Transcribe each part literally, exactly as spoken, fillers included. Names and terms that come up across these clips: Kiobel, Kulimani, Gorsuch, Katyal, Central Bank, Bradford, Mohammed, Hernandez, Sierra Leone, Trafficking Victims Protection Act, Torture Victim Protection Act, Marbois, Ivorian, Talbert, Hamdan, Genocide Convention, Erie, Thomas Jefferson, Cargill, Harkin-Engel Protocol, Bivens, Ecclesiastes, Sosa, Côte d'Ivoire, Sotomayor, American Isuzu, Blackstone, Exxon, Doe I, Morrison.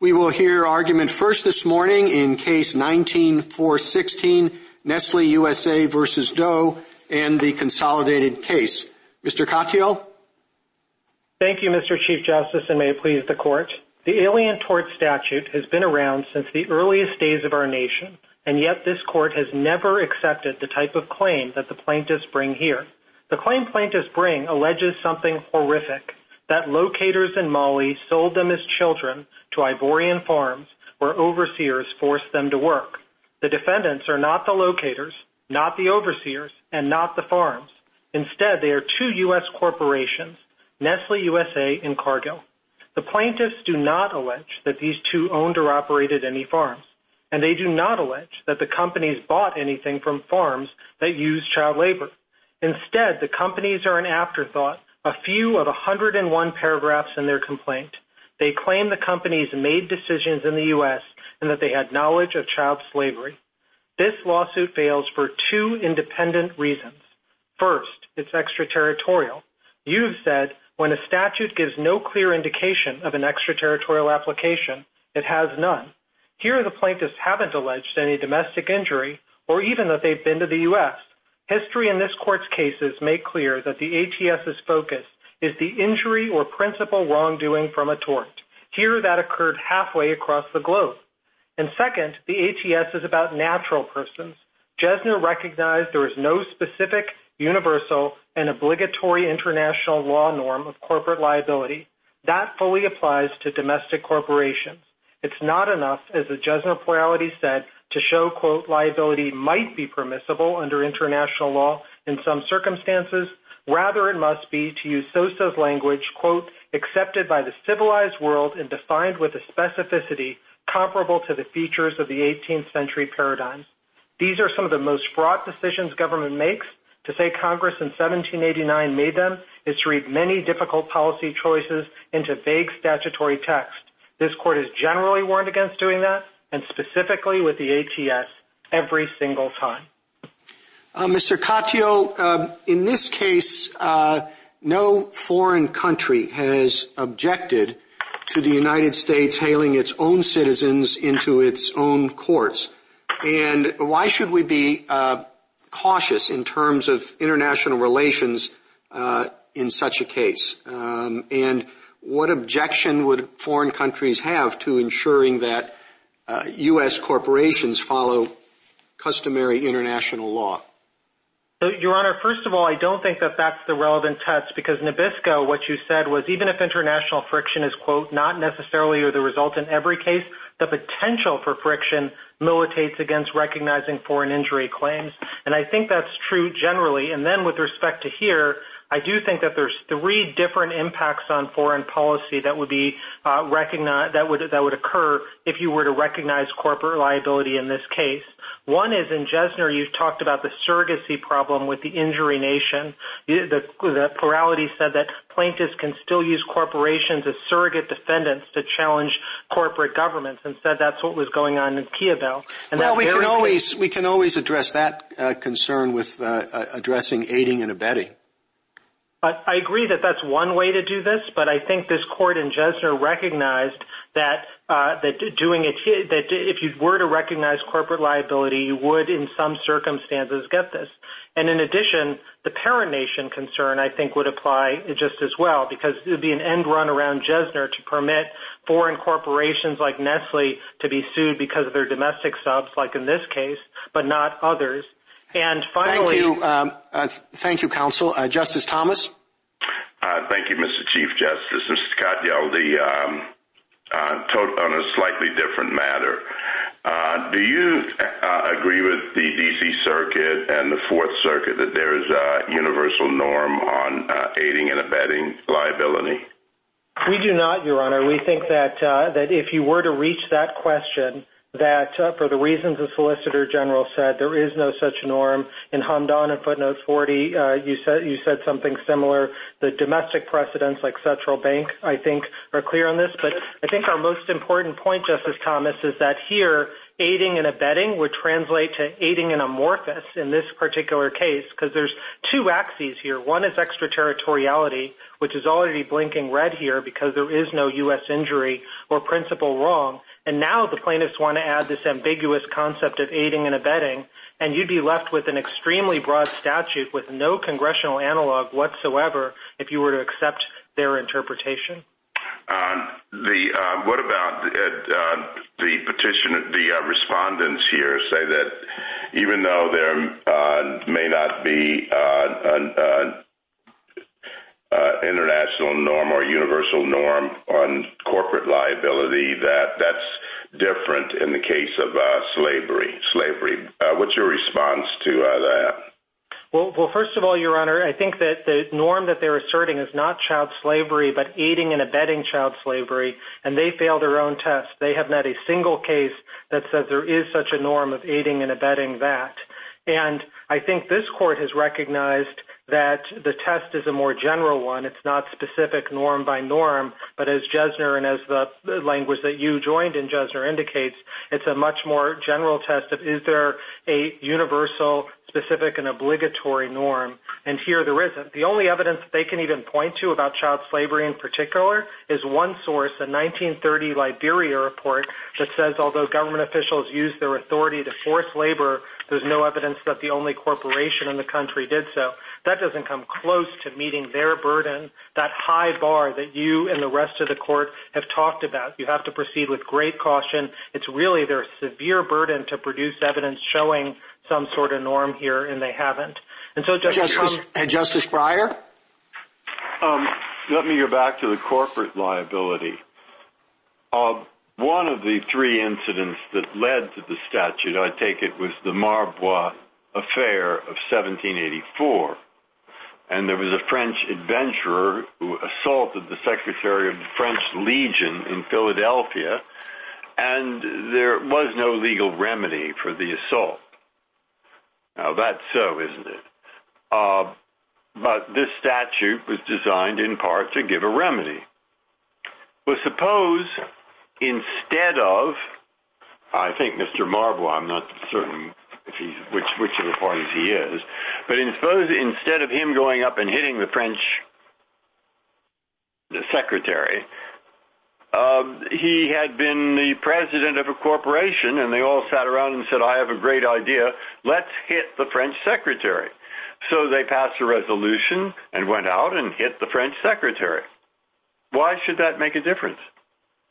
We will hear argument first this morning in Case nineteen four sixteen, Nestle U S A versus Doe, and the consolidated case. Mister Katyal? Thank you, Mister Chief Justice, and may it please the Court. The Alien Tort Statute has been around since the earliest days of our nation, and yet this Court has never accepted the type of claim that the plaintiffs bring here. The claim plaintiffs bring alleges something horrific, that locators in Mali sold them as children to Ivorian farms where overseers forced them to work. The defendants are not the locators, not the overseers, and not the farms. Instead, they are two U S corporations, Nestle U S A and Cargill. The plaintiffs do not allege that these two owned or operated any farms, and they do not allege that the companies bought anything from farms that use child labor. Instead, the companies are an afterthought, a few of one hundred one paragraphs in their complaint. They claim the companies made decisions in the U S and that they had knowledge of child slavery. This lawsuit fails for two independent reasons. First, it's extraterritorial. You've said when a statute gives no clear indication of an extraterritorial application, it has none. Here the plaintiffs haven't alleged any domestic injury or even that they've been to the U S History in this Court's cases make clear that the ATS's focus is the injury or principal wrongdoing from a tort. Here, that occurred halfway across the globe. And second, the A T S is about natural persons. Jesner recognized there is no specific, universal, and obligatory international law norm of corporate liability. That fully applies to domestic corporations. It's not enough, as the Jesner plurality said, to show, quote, liability might be permissible under international law in some circumstances. Rather, it must be, to use Sosa's language, quote, accepted by the civilized world and defined with a specificity comparable to the features of the eighteenth century paradigms. These are some of the most fraught decisions government makes. To say Congress in seventeen eighty-nine made them is to read many difficult policy choices into vague statutory text. This Court has generally warned against doing that, and specifically with the A T S, every single time. Uh, Mister Katyal, uh, in this case, uh, no foreign country has objected to the United States hailing its own citizens into its own courts. And why should we be uh, cautious in terms of international relations uh, in such a case? Um, and what objection would foreign countries have to ensuring that Uh, U S corporations follow customary international law? So, Your Honor, first of all, I don't think that that's the relevant test, because Nabisco, what you said was even if international friction is, quote, not necessarily or the result in every case, the potential for friction militates against recognizing foreign injury claims. And I think that's true generally. And then with respect to here, I do think that there's three different impacts on foreign policy that would be uh, recognize that would that would occur if you were to recognize corporate liability in this case. One is, in Jesner, you've talked about the surrogacy problem with the injury nation. The, the plurality said that plaintiffs can still use corporations as surrogate defendants to challenge corporate governments, and said that's what was going on in Kiobel. And well, we can always we can always address that uh, concern with uh, addressing aiding and abetting. I agree that that's one way to do this, but I think this Court in Jesner recognized that uh, that doing it that if you were to recognize corporate liability, you would, in some circumstances, get this. And in addition, the parent nation concern I think would apply just as well, because it would be an end run around Jesner to permit foreign corporations like Nestle to be sued because of their domestic subs, like in this case, but not others. And finally, thank you, um, uh, thank you, Counsel. Uh, Justice Thomas. Uh, thank you, Mister Chief Justice. Mister Katyal, the um, uh, tot- on a slightly different matter. Uh, do you uh, agree with the D C Circuit and the Fourth Circuit that there is a universal norm on uh, aiding and abetting liability? We do not, Your Honor. We think that uh, that if you were to reach that question, that uh, for the reasons the Solicitor General said, there is no such norm. In Hamdan and footnote forty, uh, you said you said something similar. The domestic precedents like Central Bank, I think, are clear on this. But I think our most important point, Justice Thomas, is that here aiding and abetting would translate to aiding and amorphous in this particular case, because there's two axes here. One is extraterritoriality, which is already blinking red here because there is no U S injury or principal wrong. And now the plaintiffs want to add this ambiguous concept of aiding and abetting, and you'd be left with an extremely broad statute with no congressional analog whatsoever if you were to accept their interpretation. Uh, the uh, what about uh, uh, the petition? The uh, respondents here say that even though there uh, may not be uh, an uh, uh, international norm or universal norm on corporate liability, that that's different in the case of uh, slavery. Slavery. Uh, what's your response to uh, that? Well, well, first of all, Your Honor, I think that the norm that they're asserting is not child slavery, but aiding and abetting child slavery, and they fail their own test. They have not a single case that says there is such a norm of aiding and abetting that. And I think this court has recognized that the test is a more general one. It's not specific norm by norm, but as Jesner and as the language that you joined in Jesner indicates, it's a much more general test of is there a universal, specific, and obligatory norm, and here there isn't. The only evidence that they can even point to about child slavery in particular is one source, a nineteen thirty Liberia report that says although government officials use their authority to force labor, there's no evidence that the only corporation in the country did so. That doesn't come close to meeting their burden, that high bar that you and the rest of the court have talked about. You have to proceed with great caution. It's really their severe burden to produce evidence showing some sort of norm here, and they haven't. And so, Justice, Justice, um, Justice Breyer? Um, let me go back to the corporate liability. Uh, one of the three incidents that led to the statute, I take it, was the Marbois affair of seventeen eighty-four. And there was a French adventurer who assaulted the secretary of the French Legion in Philadelphia, and there was no legal remedy for the assault. Now, that's so, isn't it? Uh, but this statute was designed in part to give a remedy. Well, suppose instead of, I think Mister Marbois, I'm not certain if he's, which, which of the parties he is, but in, suppose instead of him going up and hitting the French the secretary, Uh, he had been the president of a corporation, and they all sat around and said, I have a great idea. Let's hit the French secretary. So they passed a resolution and went out and hit the French secretary. Why should that make a difference?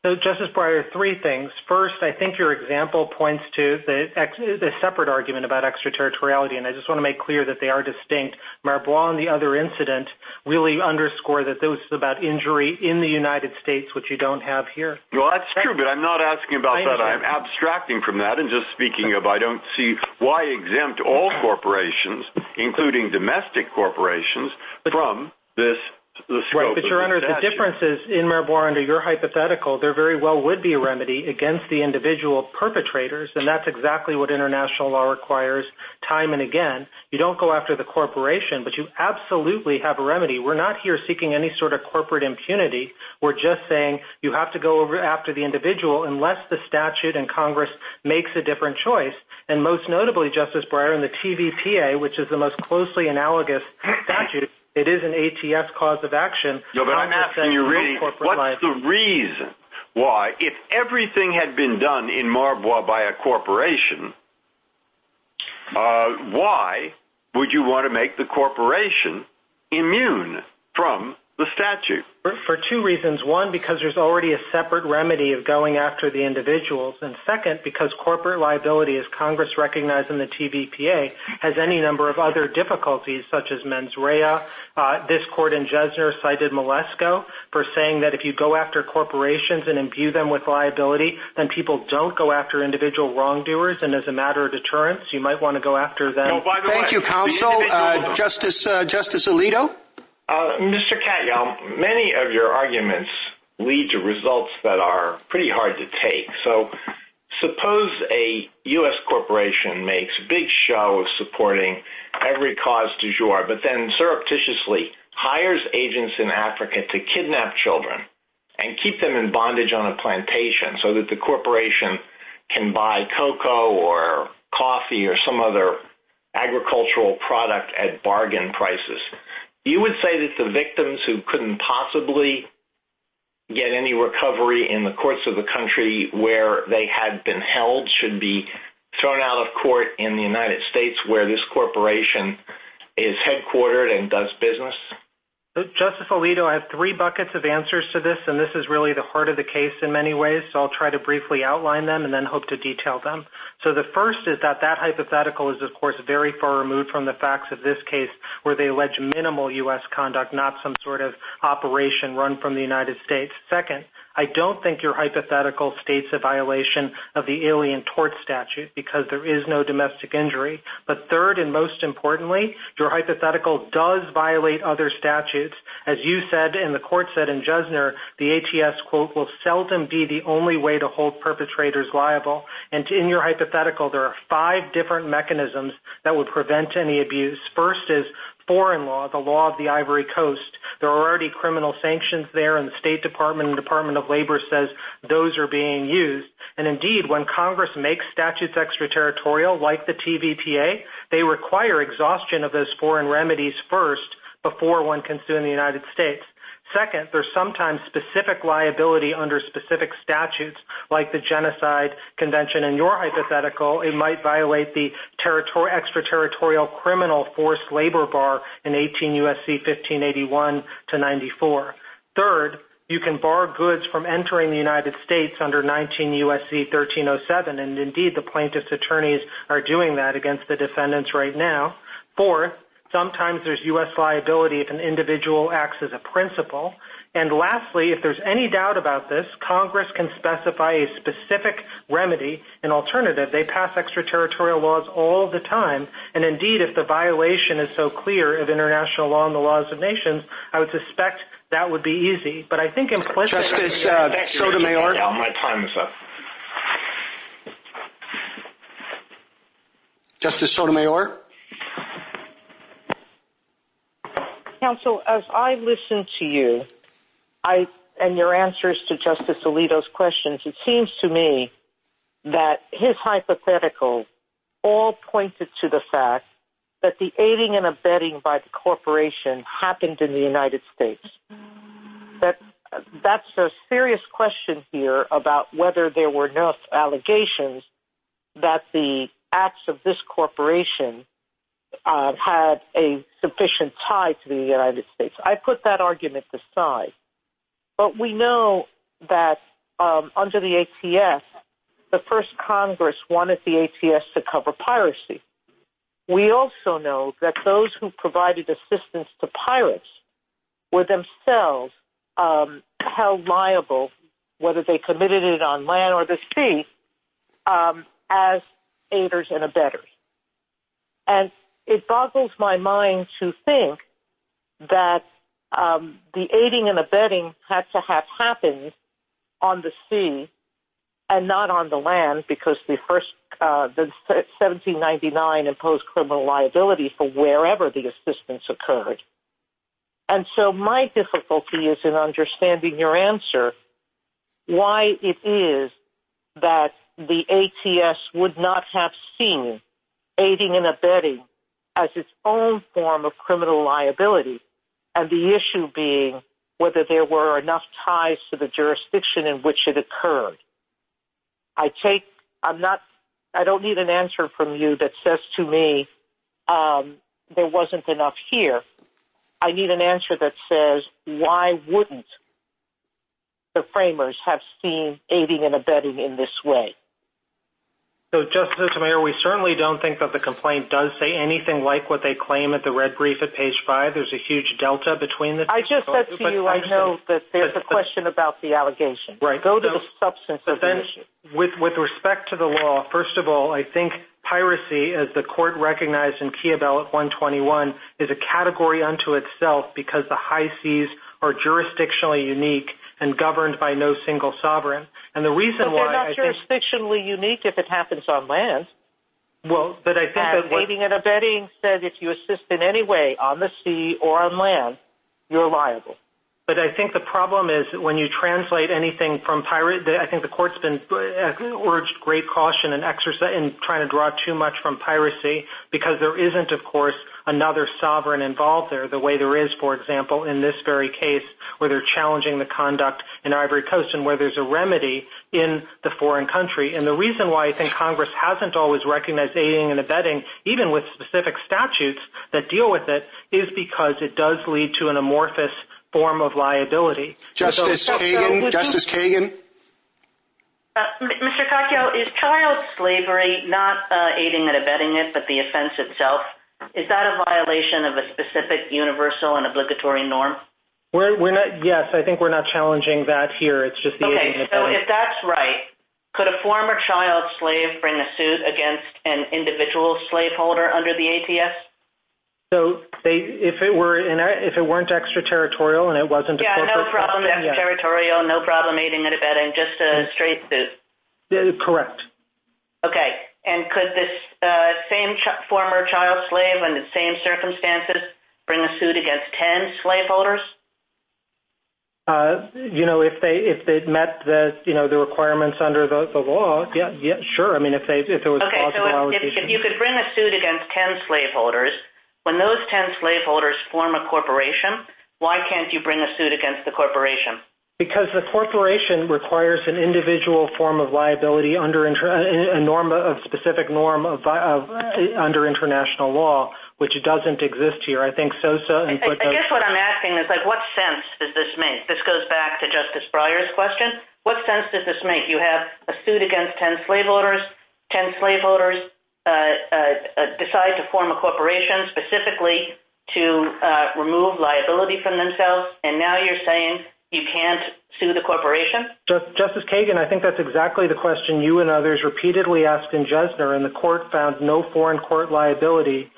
So, Justice Breyer, three things. First, I think your example points to the, ex- the separate argument about extraterritoriality, and I just want to make clear that they are distinct. Marbois and the other incident really underscore that this is about injury in the United States, which you don't have here. Well, that's, that's true, but I'm not asking about that. I'm abstracting from that and just speaking of I don't see why exempt all corporations, including domestic corporations, but from this Right, but, Your Honor, the difference is in Marbois under your hypothetical, there very well would be a remedy against the individual perpetrators, and that's exactly what international law requires time and again. You don't go after the corporation, but you absolutely have a remedy. We're not here seeking any sort of corporate impunity. We're just saying you have to go over after the individual unless the statute and Congress makes a different choice. And most notably, Justice Breyer, in the T V P A, which is the most closely analogous statute, it is an A T S cause of action. No, but Congress I'm asking you really, what's liability. The reason why, if everything had been done in Marbois by a corporation, uh, why would you want to make the corporation immune from the statute? For, for two reasons. One, because there's already a separate remedy of going after the individuals. And second, because corporate liability, as Congress recognized in the T V P A, has any number of other difficulties, such as mens rea. Uh, this court in Jesner cited Malesko for saying that if you go after corporations and imbue them with liability, then people don't go after individual wrongdoers. And as a matter of deterrence, you might want to go after them. No, by the Thank way, you, counsel. Uh, Justice, uh, Justice Alito? Uh, Mister Katyal, many of your arguments lead to results that are pretty hard to take. So suppose a U S corporation makes a big show of supporting every cause du jour, but then surreptitiously hires agents in Africa to kidnap children and keep them in bondage on a plantation so that the corporation can buy cocoa or coffee or some other agricultural product at bargain prices. You would say that the victims who couldn't possibly get any recovery in the courts of the country where they had been held should be thrown out of court in the United States where this corporation is headquartered and does business? So, Justice Alito, I have three buckets of answers to this, and this is really the heart of the case in many ways, so I'll try to briefly outline them and then hope to detail them. So the first is that that hypothetical is, of course, very far removed from the facts of this case where they allege minimal U S conduct, not some sort of operation run from the United States. Second, I don't think your hypothetical states a violation of the Alien Tort Statute because there is no domestic injury. But third, and most importantly, your hypothetical does violate other statutes. As you said and the court said in Jesner, the A T S, quote, will seldom be the only way to hold perpetrators liable. And in your hypothetical, there are five different mechanisms that would prevent any abuse. First is foreign law, the law of the Ivory Coast. There are already criminal sanctions there, and the State Department and Department of Labor says those are being used. And indeed, when Congress makes statutes extraterritorial, like the T V P A, they require exhaustion of those foreign remedies first before one can sue in the United States. Second, there's sometimes specific liability under specific statutes, like the Genocide Convention. In your hypothetical, it might violate the territor- extraterritorial criminal forced labor bar in eighteen U S C fifteen eighty-one to ninety-four. Third, you can bar goods from entering the United States under nineteen U S C thirteen oh seven, and indeed the plaintiff's attorneys are doing that against the defendants right now. Fourth, sometimes there's U S liability if an individual acts as a principal. And lastly, if there's any doubt about this, Congress can specify a specific remedy, an alternative. They pass extraterritorial laws all the time. And indeed, if the violation is so clear of international law and the laws of nations, I would suspect that would be easy. But I think implicit... Justice uh, Sotomayor. Now my time is up. Justice Sotomayor. Counsel, as I listen to you I and your answers to Justice Alito's questions, it seems to me that his hypothetical all pointed to the fact that the aiding and abetting by the corporation happened in the United States. That that's a serious question here about whether there were enough allegations that the acts of this corporation Uh, had a sufficient tie to the United States. I put that argument aside. But we know that um, under the A T S, the first Congress wanted the A T S to cover piracy. We also know that those who provided assistance to pirates were themselves um, held liable, whether they committed it on land or the sea, um, as aiders and abettors. And it boggles my mind to think that um, the aiding and abetting had to have happened on the sea and not on the land because the first, uh, the seventeen ninety-nine imposed criminal liability for wherever the assistance occurred. And so my difficulty is in understanding your answer, why it is that the A T S would not have seen aiding and abetting as its own form of criminal liability, and the issue being whether there were enough ties to the jurisdiction in which it occurred. I take, I'm not, I don't need an answer from you that says to me um, there wasn't enough here. I need an answer that says why wouldn't the framers have seen aiding and abetting in this way? So, Justice Sotomayor, we certainly don't think that the complaint does say anything like what they claim at the red brief at page five. There's a huge delta between the two. I just said to you, I know that there's a question about the allegation. Right. Go to the substance of the issue. With, with respect to the law, first of all, I think piracy, as the court recognized in Kiobel at one twenty-one, is a category unto itself because the high seas are jurisdictionally unique and governed by no single sovereign. And the reason but why I think... they're not jurisdictionally unique if it happens on land. Well, but I think and that... What, aiding and abetting said if you assist in any way on the sea or on land, you're liable. But I think the problem is when you translate anything from pirate, I think the court's been urged great caution and exercise in trying to draw too much from piracy, because there isn't, of course, another sovereign involved there the way there is, for example, in this very case where they're challenging the conduct in Ivory Coast and where there's a remedy in the foreign country. And the reason why I think Congress hasn't always recognized aiding and abetting, even with specific statutes that deal with it, is because it does lead to an amorphous form of liability. Justice so, Kagan, so Justice Kagan. Uh, Mister Katyal, is child slavery not uh, aiding and abetting it, but the offense itself? Is that a violation of a specific, universal, and obligatory norm? We're, we're not. Yes, I think we're not challenging that here. It's just the okay, aiding and abetting. Okay, so if that's right, could a former child slave bring a suit against an individual slaveholder under the A T S? So they, if it were in, if it weren't extraterritorial and it wasn't a yeah, corporate no problem action, extraterritorial, yeah. no problem aiding and abetting, just a straight suit. Uh, correct. Okay, and could this uh, same ch- former child slave under the same circumstances bring a suit against ten slaveholders? Uh, you know, if they if they met the you know the requirements under the, the law, yeah, yeah, sure. I mean, if they if there was okay, plausible so if, if, if you could bring a suit against ten slaveholders. When those ten slaveholders form a corporation, why can't you bring a suit against the corporation? Because the corporation requires an individual form of liability under inter- a norm of specific norm of, of uh, under international law, which doesn't exist here. I think Sosa and I, I guess what I'm asking is, like, what sense does this make? This goes back to Justice Breyer's question. What sense does this make? You have a suit against ten slaveholders, ten slaveholders. Uh, uh, uh, decide to form a corporation specifically to uh, remove liability from themselves, and now you're saying you can't sue the corporation? Just, Justice Kagan, I think that's exactly the question you and others repeatedly asked in Jesner, and the court found no foreign court liability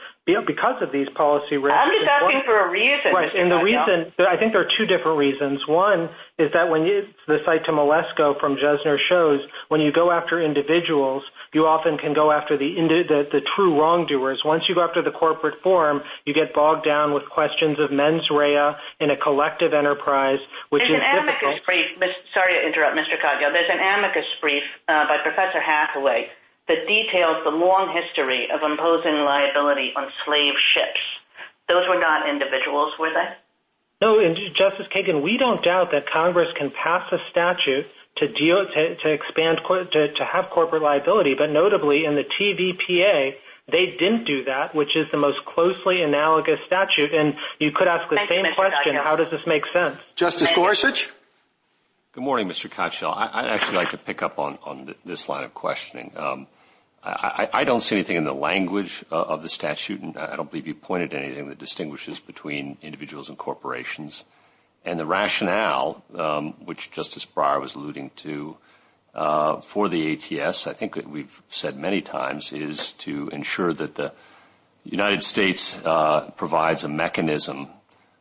because of these policy risks. I'm just asking one, for a reason. Right, and the reason, I think there are two different reasons. One is that when you, the cite to Malesko from Jesner shows, when you go after individuals, you often can go after the, the, the true wrongdoers. Once you go after the corporate form, you get bogged down with questions of mens rea in a collective enterprise, which There's is an difficult. Amicus brief, sorry to interrupt, Mister Cargill. There's an amicus brief uh, by Professor Hathaway that details the long history of imposing liability on slave ships. Those were not individuals, were they? No, and Justice Kagan, we don't doubt that Congress can pass a statute to deal to, to expand to, to have corporate liability, but notably in the T V P A, they didn't do that, which is the most closely analogous statute. And you could ask the Thank same you, question: Katyal. How does this make sense? Justice Thank Gorsuch. You. Good morning, Mister Katyal. I'd actually like to pick up on, on th- this line of questioning. Um, I, I don't see anything in the language uh, of the statute, and I don't believe you pointed to anything that distinguishes between individuals and corporations. And the rationale, um, which Justice Breyer was alluding to, uh, for the A T S, I think that we've said many times, is to ensure that the United States uh, provides a mechanism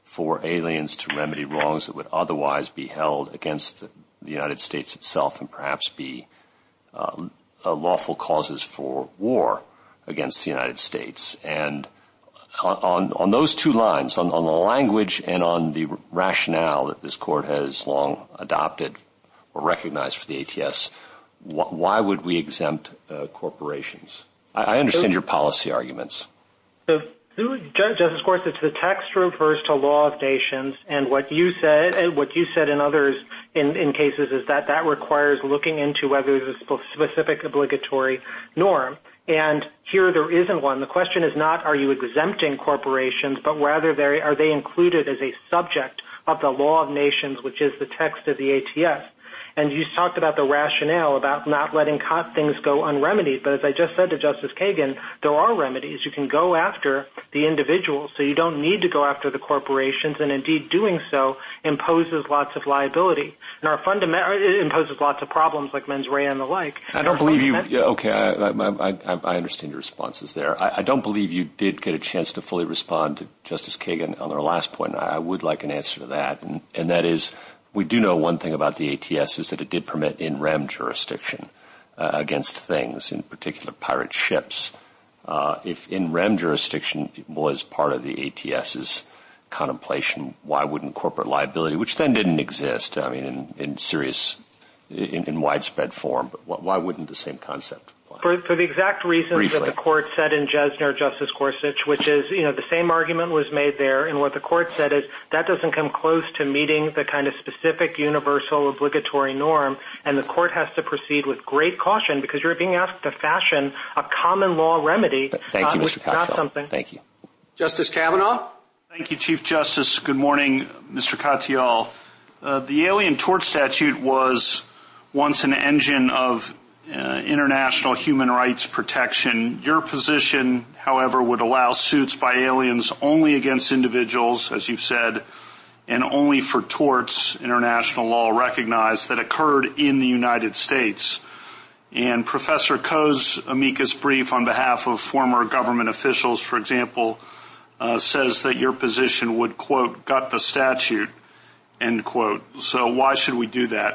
for aliens to remedy wrongs that would otherwise be held against the, the United States itself and perhaps be uh, uh, lawful causes for war against the United States. And on, on, on those two lines, on, on the language and on the rationale that this Court has long adopted or recognized for the A T S, wh- why would we exempt uh, corporations? I, I understand your policy arguments. So- Justice Gorsuch, the text refers to law of nations, and what you said, and what you said in others in, in cases, is that that requires looking into whether there's a specific obligatory norm. And here there isn't one. The question is not are you exempting corporations, but rather they, are they included as a subject of the law of nations, which is the text of the A T S. And you talked about the rationale about not letting things go unremedied. But as I just said to Justice Kagan, there are remedies. You can go after the individuals, so you don't need to go after the corporations. And indeed, doing so imposes lots of liability. And our fundamental it imposes lots of problems like mens rea and the like. I don't believe fundament- you. Yeah, okay, I, I, I, I understand your responses there. I, I don't believe you did get a chance to fully respond to Justice Kagan on our last point. I, I would like an answer to that, and, and that is. We do know one thing about the A T S is that it did permit in rem jurisdiction uh, against things, in particular pirate ships. Uh, if in rem jurisdiction was part of the ATS's contemplation, why wouldn't corporate liability, which then didn't exist, I mean, in, in serious, in, in widespread form, but why wouldn't the same concept apply? For, for the exact reasons Briefly. that the court said in Jesner, Justice Gorsuch, which is, you know, the same argument was made there, and what the court said is that doesn't come close to meeting the kind of specific, universal, obligatory norm, and the court has to proceed with great caution because you're being asked to fashion a common law remedy. Th- thank you, uh, Mister Kochfeld. Not something. Thank you. Justice Kavanaugh? Thank you, Chief Justice. Good morning, Mister Katyal. Uh, the Alien Tort Statute was once an engine of uh, international human rights protection. Your position, however, would allow suits by aliens only against individuals, as you've said, and only for torts international law recognized that occurred in the United States. And Professor Koh's amicus brief on behalf of former government officials, for example, Uh, says that your position would, quote, gut the statute, end quote. So why should we do that?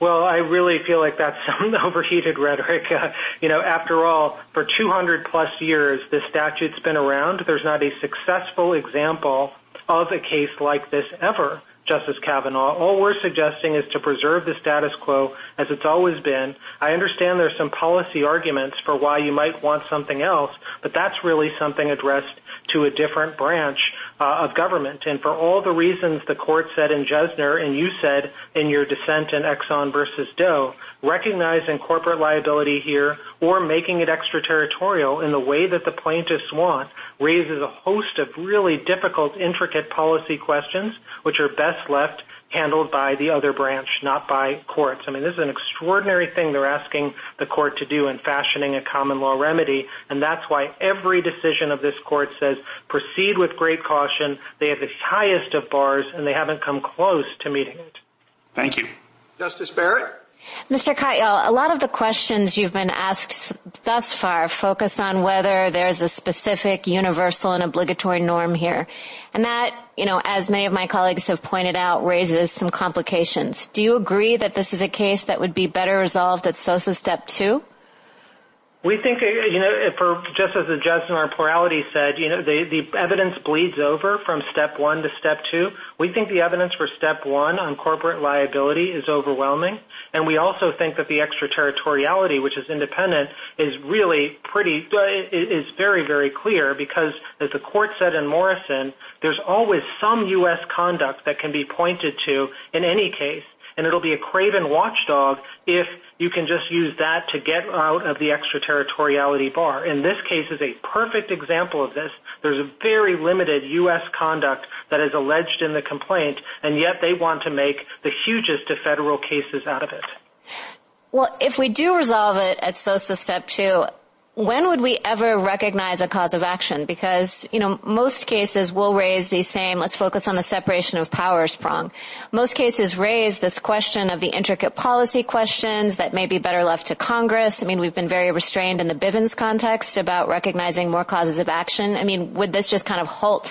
Well, I really feel like that's some overheated rhetoric. Uh, you know, after all, for two hundred plus years, this statute's been around. There's not a successful example of a case like this ever, Justice Kavanaugh. All we're suggesting is to preserve the status quo as it's always been. I understand there's some policy arguments for why you might want something else, but that's really something addressed to a different branch uh, of government. And for all the reasons the court said in Jesner and you said in your dissent in Exxon versus Doe, recognizing corporate liability here or making it extraterritorial in the way that the plaintiffs want raises a host of really difficult, intricate policy questions, which are best left handled by the other branch, not by courts. I mean, this is an extraordinary thing they're asking the court to do in fashioning a common law remedy, and that's why every decision of this court says proceed with great caution. They have the highest of bars, and they haven't come close to meeting it. Thank you. Justice Barrett? Mister Katyal, a lot of the questions you've been asked thus far focus on whether there's a specific, universal, and obligatory norm here. And that, you know, as many of my colleagues have pointed out, raises some complications. Do you agree that this is a case that would be better resolved at Sosa Step two? We think, you know, for, just as the judge in our plurality said, you know, the, the evidence bleeds over from Step one to Step two. We think the evidence for Step one on corporate liability is overwhelming, and we also think that the extraterritoriality, which is independent, is really pretty uh, – is very, very clear because, as the court said in Morrison, there's always some U S conduct that can be pointed to in any case. And it'll be a craven watchdog if you can just use that to get out of the extraterritoriality bar. And this case is a perfect example of this. There's a very limited U S conduct that is alleged in the complaint, and yet they want to make the hugest of federal cases out of it. Well, if we do resolve it at Sosa Step two, when would we ever recognize a cause of action? Because, you know, most cases will raise the same, let's focus on the separation of powers prong. Most cases raise this question of the intricate policy questions that may be better left to Congress. I mean, we've been very restrained in the Bivens context about recognizing more causes of action. I mean, would this just kind of halt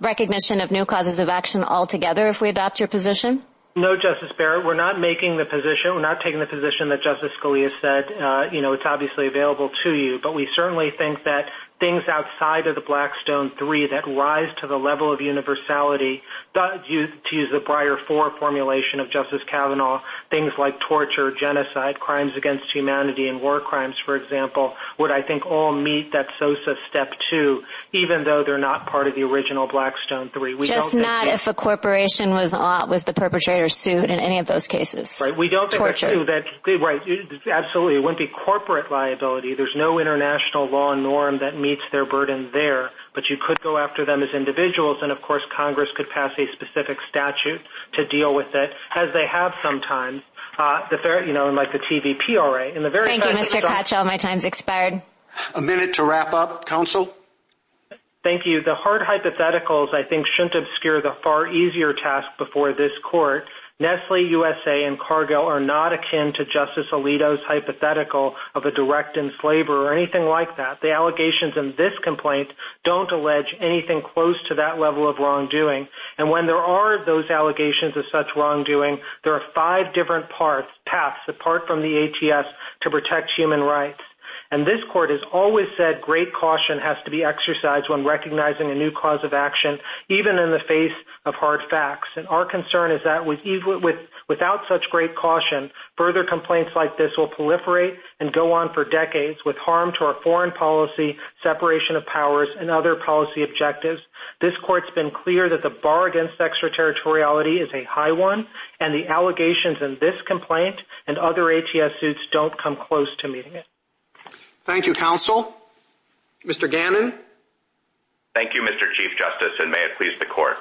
recognition of new causes of action altogether if we adopt your position? No, Justice Barrett, we're not making the position, we're not taking the position that Justice Scalia said, uh, you know, it's obviously available to you, but we certainly think that things outside of the Blackstone three that rise to the level of universality, to use the Breyer four formulation of Justice Kavanaugh, things like torture, genocide, crimes against humanity, and war crimes, for example, would I think all meet that Sosa Step two, even though they're not part of the original Blackstone three. We Just don't not if a corporation was uh, was the perpetrator sued in any of those cases. Right. We don't think torture. That, that, right, absolutely. It wouldn't be corporate liability. There's no international law norm that meets their burden there, but you could go after them as individuals, and of course Congress could pass a specific statute to deal with it, as they have sometimes, uh, the fair, you know, in like the T V P R A. In the very Thank you, Mister Katyal. My time's expired. A minute to wrap up, counsel. Thank you. The hard hypotheticals, I think, shouldn't obscure the far easier task before this court. Nestle U S A and Cargill are not akin to Justice Alito's hypothetical of a direct enslaver or anything like that. The allegations in this complaint don't allege anything close to that level of wrongdoing. And when there are those allegations of such wrongdoing, there are five different paths apart from the A T S to protect human rights. And this court has always said great caution has to be exercised when recognizing a new cause of action, even in the face of hard facts. And our concern is that with, with, without such great caution, further complaints like this will proliferate and go on for decades with harm to our foreign policy, separation of powers, and other policy objectives. This court's been clear that the bar against extraterritoriality is a high one, and the allegations in this complaint and other A T S suits don't come close to meeting it. Thank you, counsel. Mister Gannon. Thank you, Mister Chief Justice, and may it please the court.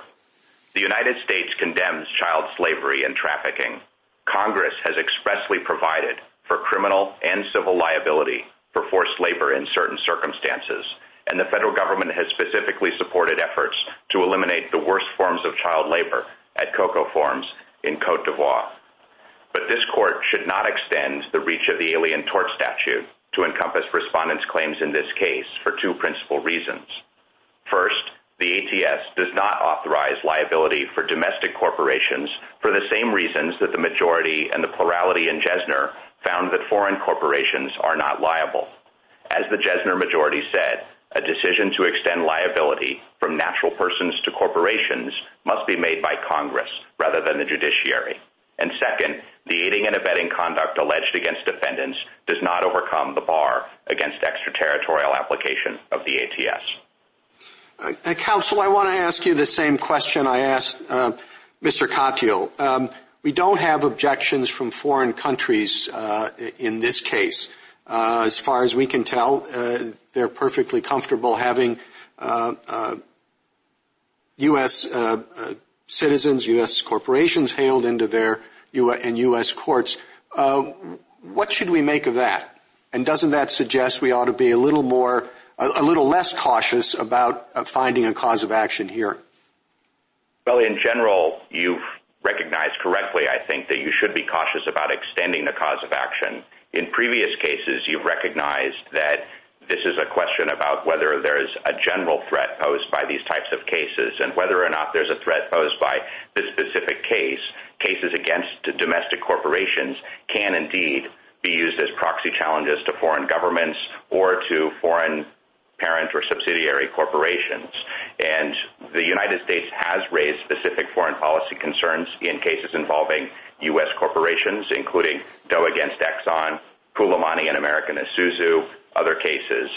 The United States condemns child slavery and trafficking. Congress has expressly provided for criminal and civil liability for forced labor in certain circumstances, and the federal government has specifically supported efforts to eliminate the worst forms of child labor at cocoa farms in Côte d'Ivoire. But this court should not extend the reach of the Alien Tort Statute to encompass respondents' claims in this case for two principal reasons. First, the A T S does not authorize liability for domestic corporations for the same reasons that the majority and the plurality in Jesner found that foreign corporations are not liable. As the Jesner majority said, a decision to extend liability from natural persons to corporations must be made by Congress rather than the judiciary. And second, the aiding and abetting conduct alleged against defendants does not overcome the bar against extraterritorial application of the A T S. Uh, uh, counsel, I want to ask you the same question I asked uh, Mister Katyal. Um, we don't have objections from foreign countries uh, in this case. Uh, as far as we can tell, uh, they're perfectly comfortable having uh, uh, U S uh, uh, citizens, U S corporations hailed into their U S and U S courts. Uh, what should we make of that? And doesn't that suggest we ought to be a little more, a, a little less cautious about uh, finding a cause of action here? Well, in general, you've recognized correctly, I think, that you should be cautious about extending the cause of action. In previous cases, you've recognized that this is a question about whether there's a general threat posed by these types of cases and whether or not there's a threat posed by this specific case. Cases against domestic corporations can indeed be used as proxy challenges to foreign governments or to foreign parent or subsidiary corporations. And the United States has raised specific foreign policy concerns in cases involving U S corporations, including Doe against Exxon, Kulimani and American Isuzu, other cases.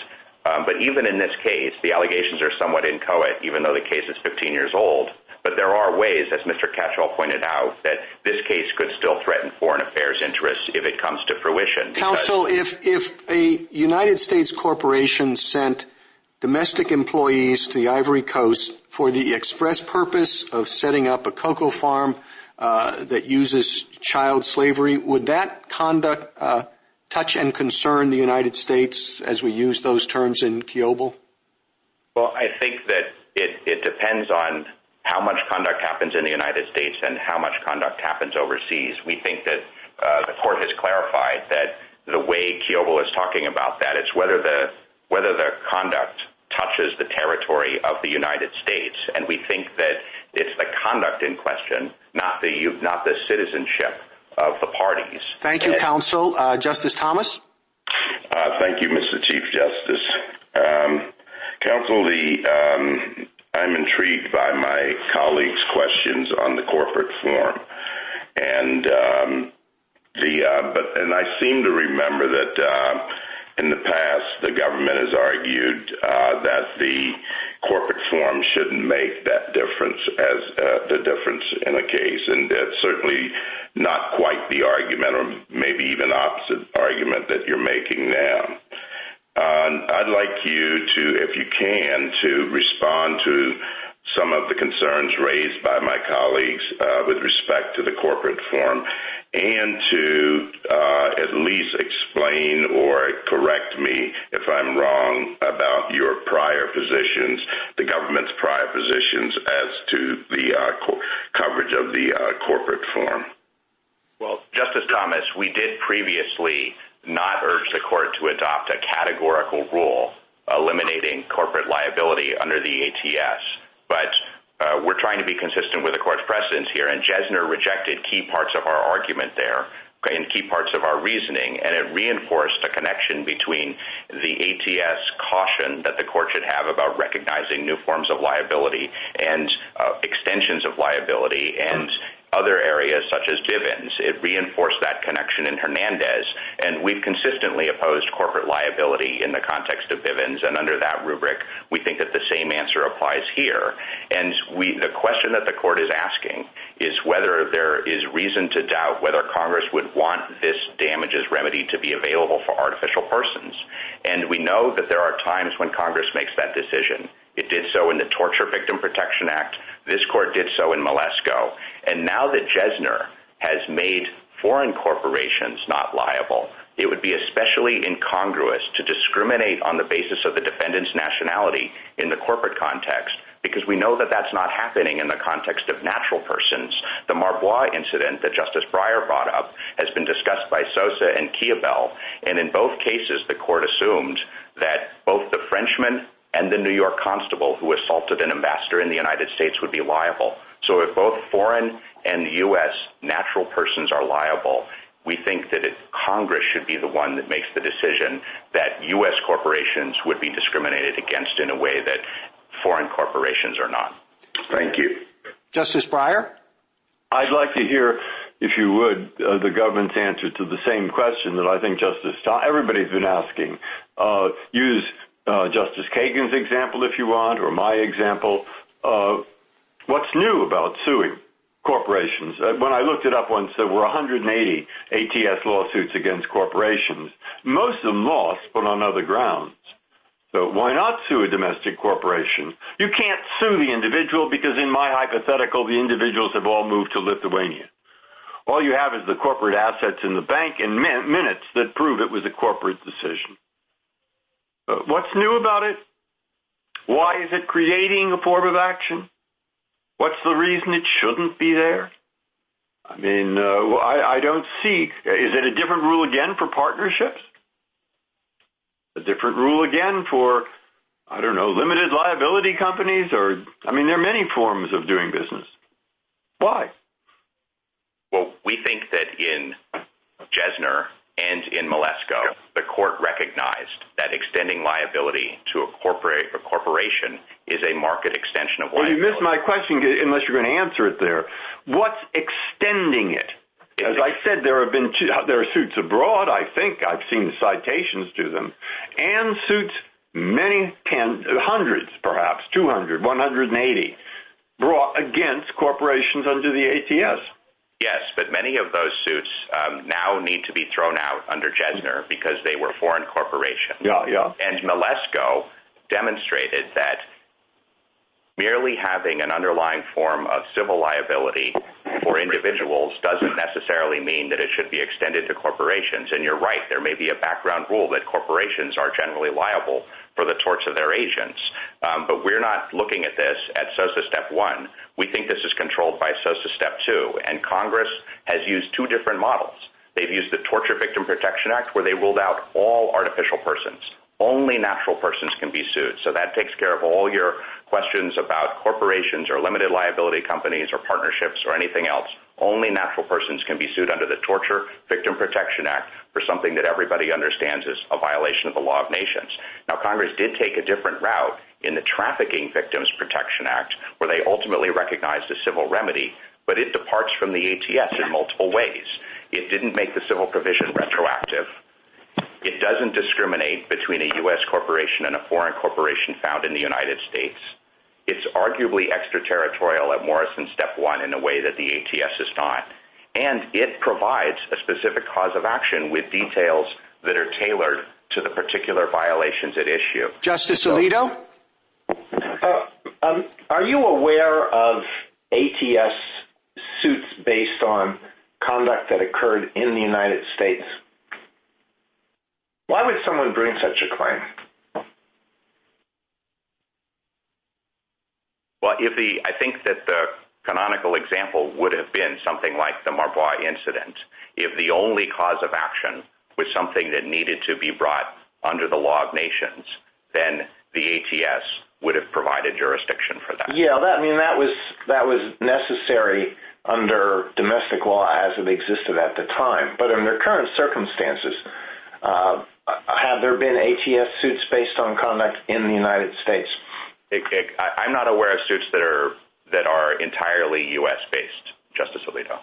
Um, but even in this case, the allegations are somewhat inchoate, even though the case is fifteen years old. But there are ways, as Mister Katyal pointed out, that this case could still threaten foreign affairs interests if it comes to fruition. Counsel, if, if a United States corporation sent domestic employees to the Ivory Coast for the express purpose of setting up a cocoa farm uh, that uses child slavery, would that conduct uh, touch and concern the United States as we use those terms in Kiobel? Well, I think that it, it depends on how much conduct happens in the United States and how much conduct happens overseas. We think that uh, the court has clarified that the way Kiobel is talking about that, it's whether the whether the conduct touches the territory of the United States, and we think that it's the conduct in question, not the not the citizenship of the parties. Thank you, and, counsel. Uh, Justice Thomas? Uh, thank you, Mister Chief Justice. Um, counsel, the, um, I'm intrigued by my colleagues' questions on the corporate form. And, um, the, uh, but, and I seem to remember that uh, in the past the government has argued uh, that the corporate form shouldn't make that difference as uh, the difference in a case, and that's certainly not quite the argument or maybe even opposite argument that you're making now. Uh, I'd like you to, if you can, to respond to some of the concerns raised by my colleagues uh, with respect to the corporate form and to uh, at least explain or correct me if I'm wrong about your prior positions, the government's prior positions as to the uh, co- coverage of the uh, corporate form. Well, Justice Thomas, we did previously not urge the court to adopt a categorical rule eliminating corporate liability under the A T S. But uh, we're trying to be consistent with the court's precedents here, and Jesner rejected key parts of our argument there, in key parts of our reasoning, and it reinforced a connection between the A T S caution that the court should have about recognizing new forms of liability and uh, extensions of liability and other areas such as Bivens. It reinforced that connection in Hernandez, and we've consistently opposed corporate liability in the context of Bivens, and under that rubric, we think that the same answer applies here. And we, the question that the court is asking is whether there is reason to doubt whether Congress would want this damages remedy to be available for artificial persons. And we know that there are times when Congress makes that decision. It did so in the Torture Victim Protection Act. This court did so in Malesko. And now that Jesner has made foreign corporations not liable, it would be especially incongruous to discriminate on the basis of the defendant's nationality in the corporate context, because we know that that's not happening in the context of natural persons. The Marbois incident that Justice Breyer brought up has been discussed by Sosa and Kiobel, and in both cases the court assumed that both the Frenchman and the New York constable who assaulted an ambassador in the United States would be liable. So if both foreign and U S natural persons are liable, we think that it, Congress should be the one that makes the decision that U S corporations would be discriminated against in a way that foreign corporations are not. Thank you. Justice Breyer? I'd like to hear, if you would, uh, the government's answer to the same question that I think Justice Tom- everybody's been asking. Uh, use Uh, Justice Kagan's example, if you want, or my example. Uh, what's new about suing corporations? Uh, when I looked it up once, there were one hundred eighty A T S lawsuits against corporations. Most of them lost, but on other grounds. So why not sue a domestic corporation? You can't sue the individual because in my hypothetical, the individuals have all moved to Lithuania. All you have is the corporate assets in the bank and min- minutes that prove it was a corporate decision. Uh, what's new about it? Why is it creating a form of action? What's the reason it shouldn't be there? I mean, uh, I, I don't see. Is it a different rule again for partnerships? A different rule again for, I don't know, limited liability companies? Or, I mean, there are many forms of doing business. Why? Well, we think that in Jesner and in Malesko, the court recognized that extending liability to a, corporate, a corporation is a market extension of liability. Well, you missed my question, unless you're going to answer it there. What's extending it? It's As ex- I said, there have been there are suits abroad, I think. I've seen citations to them, and suits many ten, hundreds, perhaps, two hundred, one hundred eighty, brought against corporations under the A T S. Yes, but many of those suits um, now need to be thrown out under Jesner because they were foreign corporations. Yeah, yeah. And Malesko demonstrated that merely having an underlying form of civil liability for individuals doesn't necessarily mean that it should be extended to corporations. And you're right, there may be a background rule that corporations are generally liable for the torts of their agents. Um, but we're not looking at this at SOSA Step one. We think this is controlled by SOSA Step two. And Congress has used two different models. They've used the Torture Victim Protection Act, where they ruled out all artificial persons. Only natural persons can be sued. So that takes care of all your questions about corporations or limited liability companies or partnerships or anything else. Only natural persons can be sued under the Torture Victim Protection Act for something that everybody understands is a violation of the law of nations. Now, Congress did take a different route in the Trafficking Victims Protection Act, where they ultimately recognized a civil remedy, but it departs from the A T S in multiple ways. It didn't make the civil provision retroactive. It doesn't discriminate between a U S corporation and a foreign corporation found in the United States. It's arguably extraterritorial at Morrison Step one in a way that the A T S is not. And it provides a specific cause of action with details that are tailored to the particular violations at issue. Justice Alito? Uh, um, are you aware of A T S suits based on conduct that occurred in the United States? Why would someone bring such a claim? Well, if the, I think that the canonical example would have been something like the Marbois incident. If the only cause of action was something that needed to be brought under the law of nations, then the A T S would have provided jurisdiction for that. Yeah, that, I mean, that was, that was necessary under domestic law as it existed at the time. But under current circumstances, uh, have there been A T S suits based on conduct in the United States? It, it, I, I'm not aware of suits that are that are entirely U S based, Justice Alito.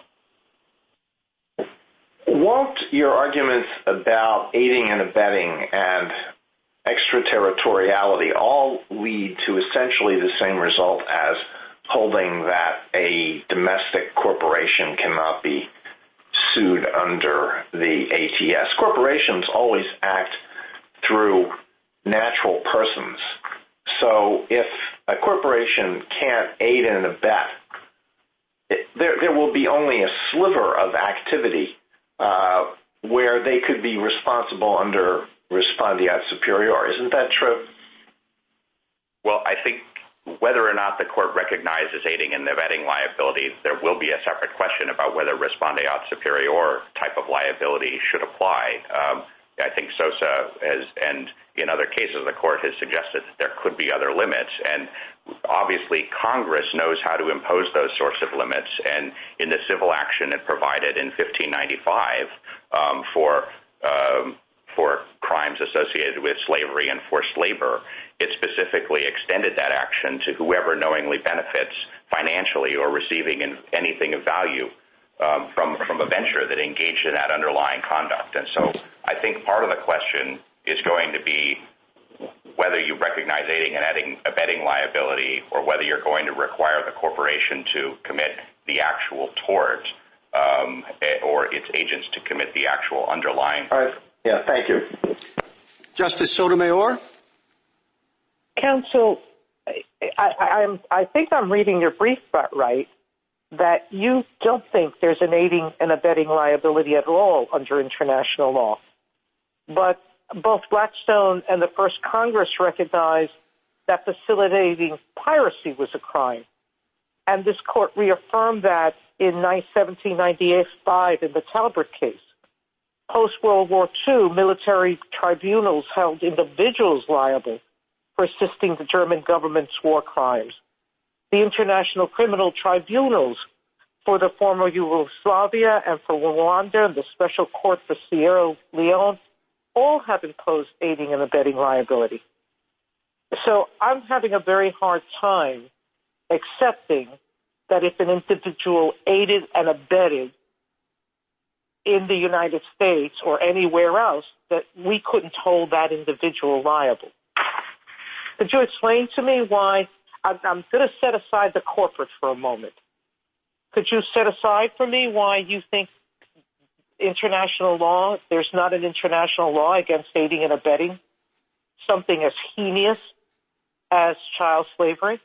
Won't your arguments about aiding and abetting and extraterritoriality all lead to essentially the same result as holding that a domestic corporation cannot be sued under the A T S? Corporations always act through natural persons. So if a corporation can't aid and abet, it, there, there will be only a sliver of activity uh, where they could be responsible under respondeat superior. Isn't that true? Well, I think whether or not the court recognizes aiding and abetting liability, there will be a separate question about whether respondeat superior type of liability should apply. Um, I think Sosa has, and in other cases, the court has suggested that there could be other limits. And obviously, Congress knows how to impose those sorts of limits. And in the civil action it provided in fifteen ninety-five um, for um, for crimes associated with slavery and forced labor, it specifically extended that action to whoever knowingly benefits financially or receiving anything of value um, from, from a venture that engaged in that underlying conduct. And so I think part of the question is going to be whether you recognize aiding and abetting, abetting liability or whether you're going to require the corporation to commit the actual tort um, or its agents to commit the actual underlying tort. Yeah, thank you. Justice Sotomayor? Counsel, I, I, I'm, I think I'm reading your brief but right, that you don't think there's an aiding and abetting liability at all under international law. But both Blackstone and the first Congress recognized that facilitating piracy was a crime. And this court reaffirmed that in seventeen ninety-five in the Talbert case. Post-World War Two, military tribunals held individuals liable for assisting the German government's war crimes. The international criminal tribunals for the former Yugoslavia and for Rwanda and the Special Court for Sierra Leone all have imposed aiding and abetting liability. So I'm having a very hard time accepting that if an individual aided and abetted in the United States or anywhere else, that we couldn't hold that individual liable. Could you explain to me why, I'm, I'm going to set aside the corporate for a moment. Could you set aside for me why you think international law, there's not an international law against aiding and abetting something as heinous as child slavery?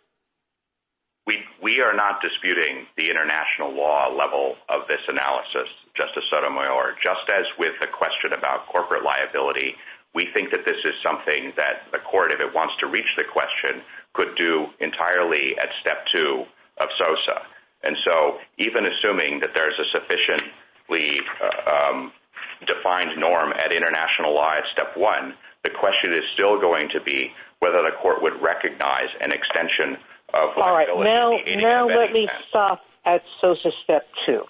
We, we are not disputing the international law level of this analysis, Justice Sotomayor. Just as with the question about corporate liability, we think that this is something that the court, if it wants to reach the question, could do entirely at step two of SOSA. And so even assuming that there's a sufficiently uh, um, defined norm at international law at step one, the question is still going to be whether the court would recognize an extension of all right, now, now let me sense. stop at SOSA Step two.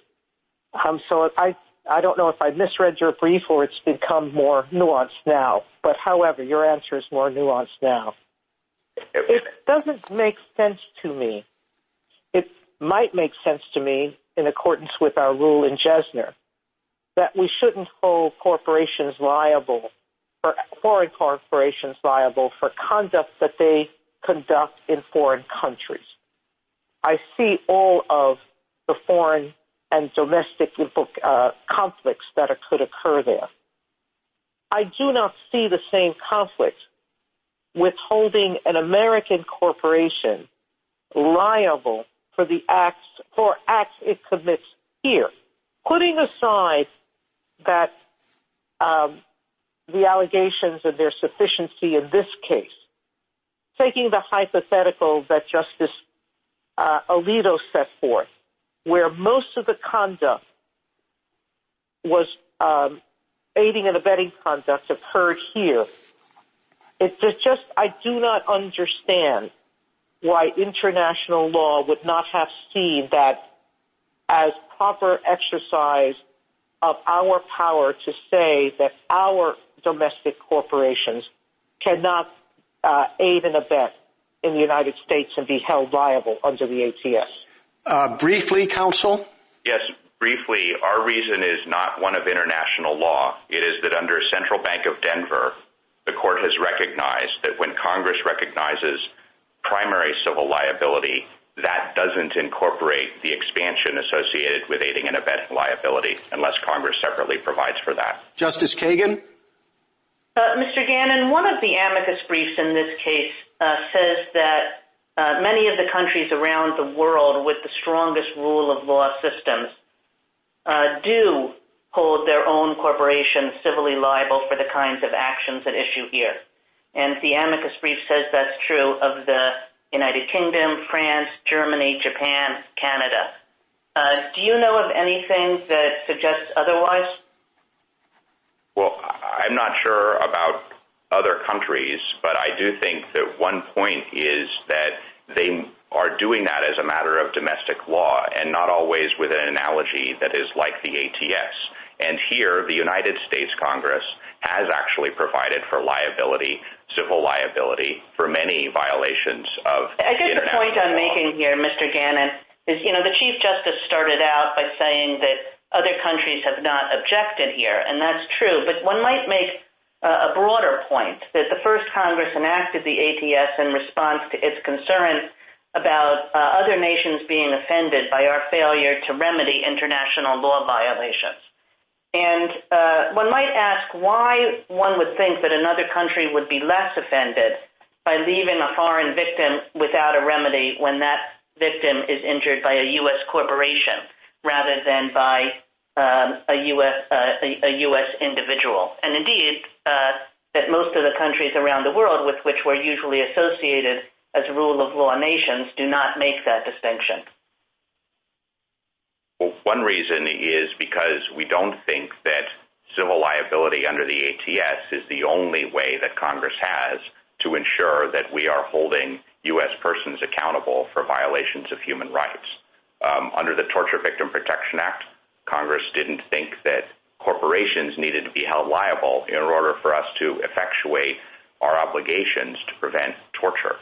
Um, so I, I don't know if I misread your brief or it's become more nuanced now, but however, your answer is more nuanced now. It doesn't make sense to me. It might make sense to me in accordance with our rule in Jesner that we shouldn't hold corporations liable, or foreign corporations liable for conduct that they conduct in foreign countries. I see all of the foreign and domestic uh, conflicts that could occur there. I do not see the same conflict with holding an American corporation liable for the acts, for acts it commits here. Putting aside that um, the allegations and their sufficiency in this case, taking the hypothetical that Justice uh, Alito set forth, where most of the conduct was um, aiding and abetting conduct occurred here, it just, just I do not understand why international law would not have seen that as proper exercise of our power to say that our domestic corporations cannot uh, aid and abet in the United States and be held liable under the A T S. Uh, briefly, counsel? Yes, briefly. Our reason is not one of international law. It is that under Central Bank of Denver, the court has recognized that when Congress recognizes primary civil liability, that doesn't incorporate the expansion associated with aiding and abetting liability unless Congress separately provides for that. Justice Kagan? Uh, Mister Gannon, one of the amicus briefs in this case uh, says that uh, many of the countries around the world with the strongest rule of law systems uh, do hold their own corporations civilly liable for the kinds of actions at issue here. And the amicus brief says that's true of the United Kingdom, France, Germany, Japan, Canada. Uh, do you know of anything that suggests otherwise? Well, I'm not sure about other countries, but I do think that one point is that they are doing that as a matter of domestic law and not always with an analogy that is like the A T S. And here, the United States Congress has actually provided for liability, civil liability, for many violations of international law. I guess the point I'm making here, Mister Gannon, is, you know, the Chief Justice started out by saying that other countries have not objected here, and that's true. But one might make uh, a broader point that the first Congress enacted the A T S in response to its concern about uh, other nations being offended by our failure to remedy international law violations. And uh, one might ask why one would think that another country would be less offended by leaving a foreign victim without a remedy when that victim is injured by a U S corporation rather than by um, a, U S, uh, a, a U S individual. And indeed, uh, that most of the countries around the world with which we're usually associated as rule of law nations do not make that distinction. Well, one reason is because we don't think that civil liability under the A T S is the only way that Congress has to ensure that we are holding U S persons accountable for violations of human rights. Um, under the Torture Victim Protection Act, Congress didn't think that corporations needed to be held liable in order for us to effectuate our obligations to prevent torture.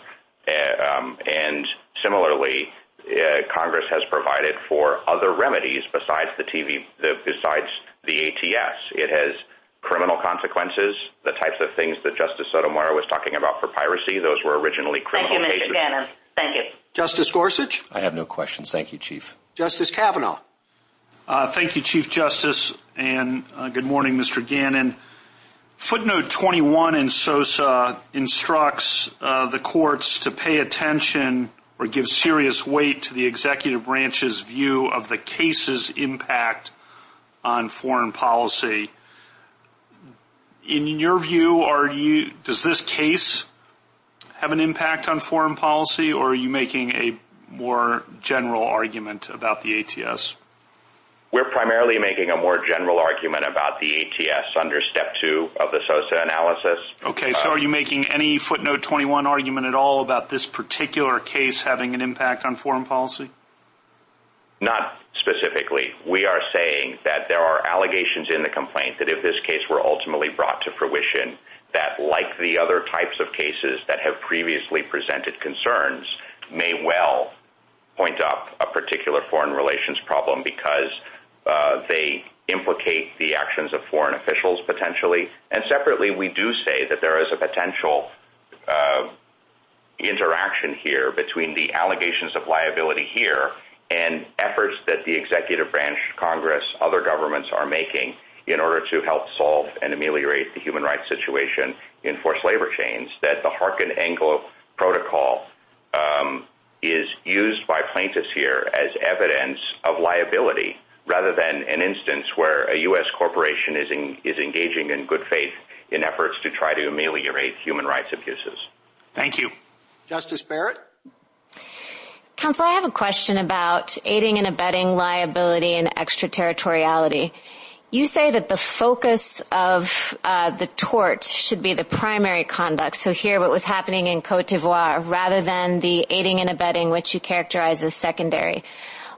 Uh, um, and similarly, Uh, Congress has provided for other remedies besides the T V, the, besides the A T S. It has criminal consequences, the types of things that Justice Sotomayor was talking about for piracy. Those were originally criminal cases. Thank you, Mister Gannon. Thank you. Justice Gorsuch? I have no questions. Thank you, Chief. Justice Kavanaugh? Uh, thank you, Chief Justice, and uh, good morning, Mister Gannon. Footnote twenty-one in Sosa instructs uh, the courts to pay attention or give serious weight to the executive branch's view of the case's impact on foreign policy. In your view, are you, does this case have an impact on foreign policy, or are you making a more general argument about the A T S? We're primarily making a more general argument about the A T S under Step two of the Sosa analysis. Okay, so um, are you making any footnote twenty-one argument at all about this particular case having an impact on foreign policy? Not specifically. We are saying that there are allegations in the complaint that if this case were ultimately brought to fruition, that like the other types of cases that have previously presented concerns may well point up a particular foreign relations problem because Uh, they implicate the actions of foreign officials potentially. And separately, we do say that there is a potential uh, interaction here between the allegations of liability here and efforts that the executive branch, Congress, other governments are making in order to help solve and ameliorate the human rights situation in forced labor chains, that the Harkin-Engel Protocol um, is used by plaintiffs here as evidence of liability, rather than an instance where a U S corporation is in, is engaging in good faith in efforts to try to ameliorate human rights abuses. Thank you. Justice Barrett? Counsel, I have a question about aiding and abetting liability and extraterritoriality. You say that the focus of uh, the tort should be the primary conduct, so here what was happening in Côte d'Ivoire, rather than the aiding and abetting, which you characterize as secondary.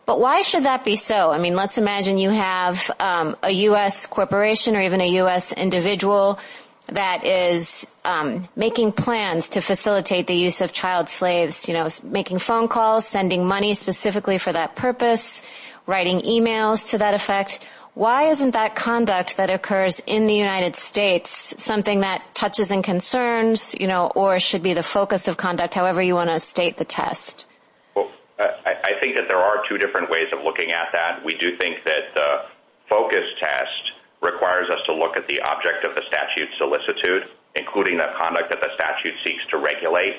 But why should that be so? I mean, let's imagine you have um, a U S corporation or even a U S individual that is um, making plans to facilitate the use of child slaves, you know, making phone calls, sending money specifically for that purpose, writing emails to that effect. Why isn't that conduct that occurs in the United States something that touches and concerns, you know, or should be the focus of conduct, however you want to state the test? Well, I, I think that there are two different ways of looking at that. We do think that the focus test requires us to look at the object of the statute's solicitude, including the conduct that the statute seeks to regulate,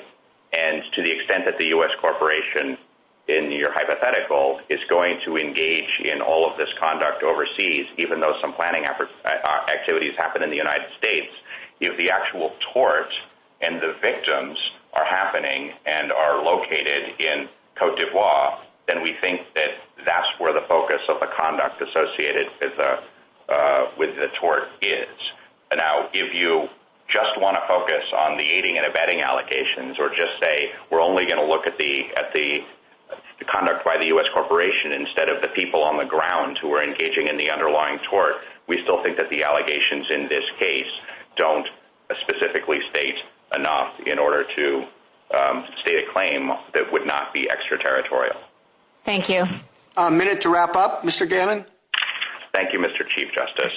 and to the extent that the U S corporation in your hypothetical is going to engage in all of this conduct overseas, even though some planning activities happen in the United States, if the actual tort and the victims are happening and are located in Côte d'Ivoire, then we think that that's where the focus of the conduct associated with the, uh, with the tort is. Now, if you just want to focus on the aiding and abetting allegations, or just say we're only going to look at the at the the conduct by the U S corporation instead of the people on the ground who are engaging in the underlying tort, we still think that the allegations in this case don't specifically state enough in order to um, state a claim that would not be extraterritorial. Thank you. A minute to wrap up, Mister Gannon. Thank you, Mister Chief Justice.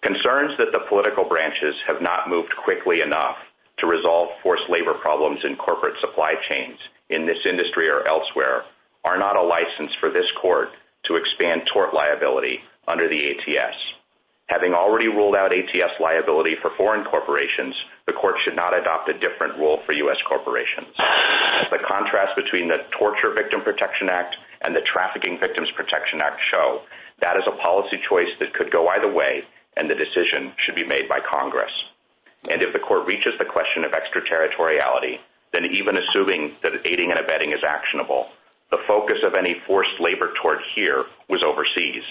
Concerns that the political branches have not moved quickly enough to resolve forced labor problems in corporate supply chains in this industry or elsewhere are not a license for this court to expand tort liability under the A T S. Having already ruled out A T S liability for foreign corporations, the court should not adopt a different rule for U S corporations. The contrast between the Torture Victim Protection Act and the Trafficking Victims Protection Act show that is a policy choice that could go either way, and the decision should be made by Congress. And if the court reaches the question of extraterritoriality, then even assuming that aiding and abetting is actionable, the focus of any forced labor tort here was overseas.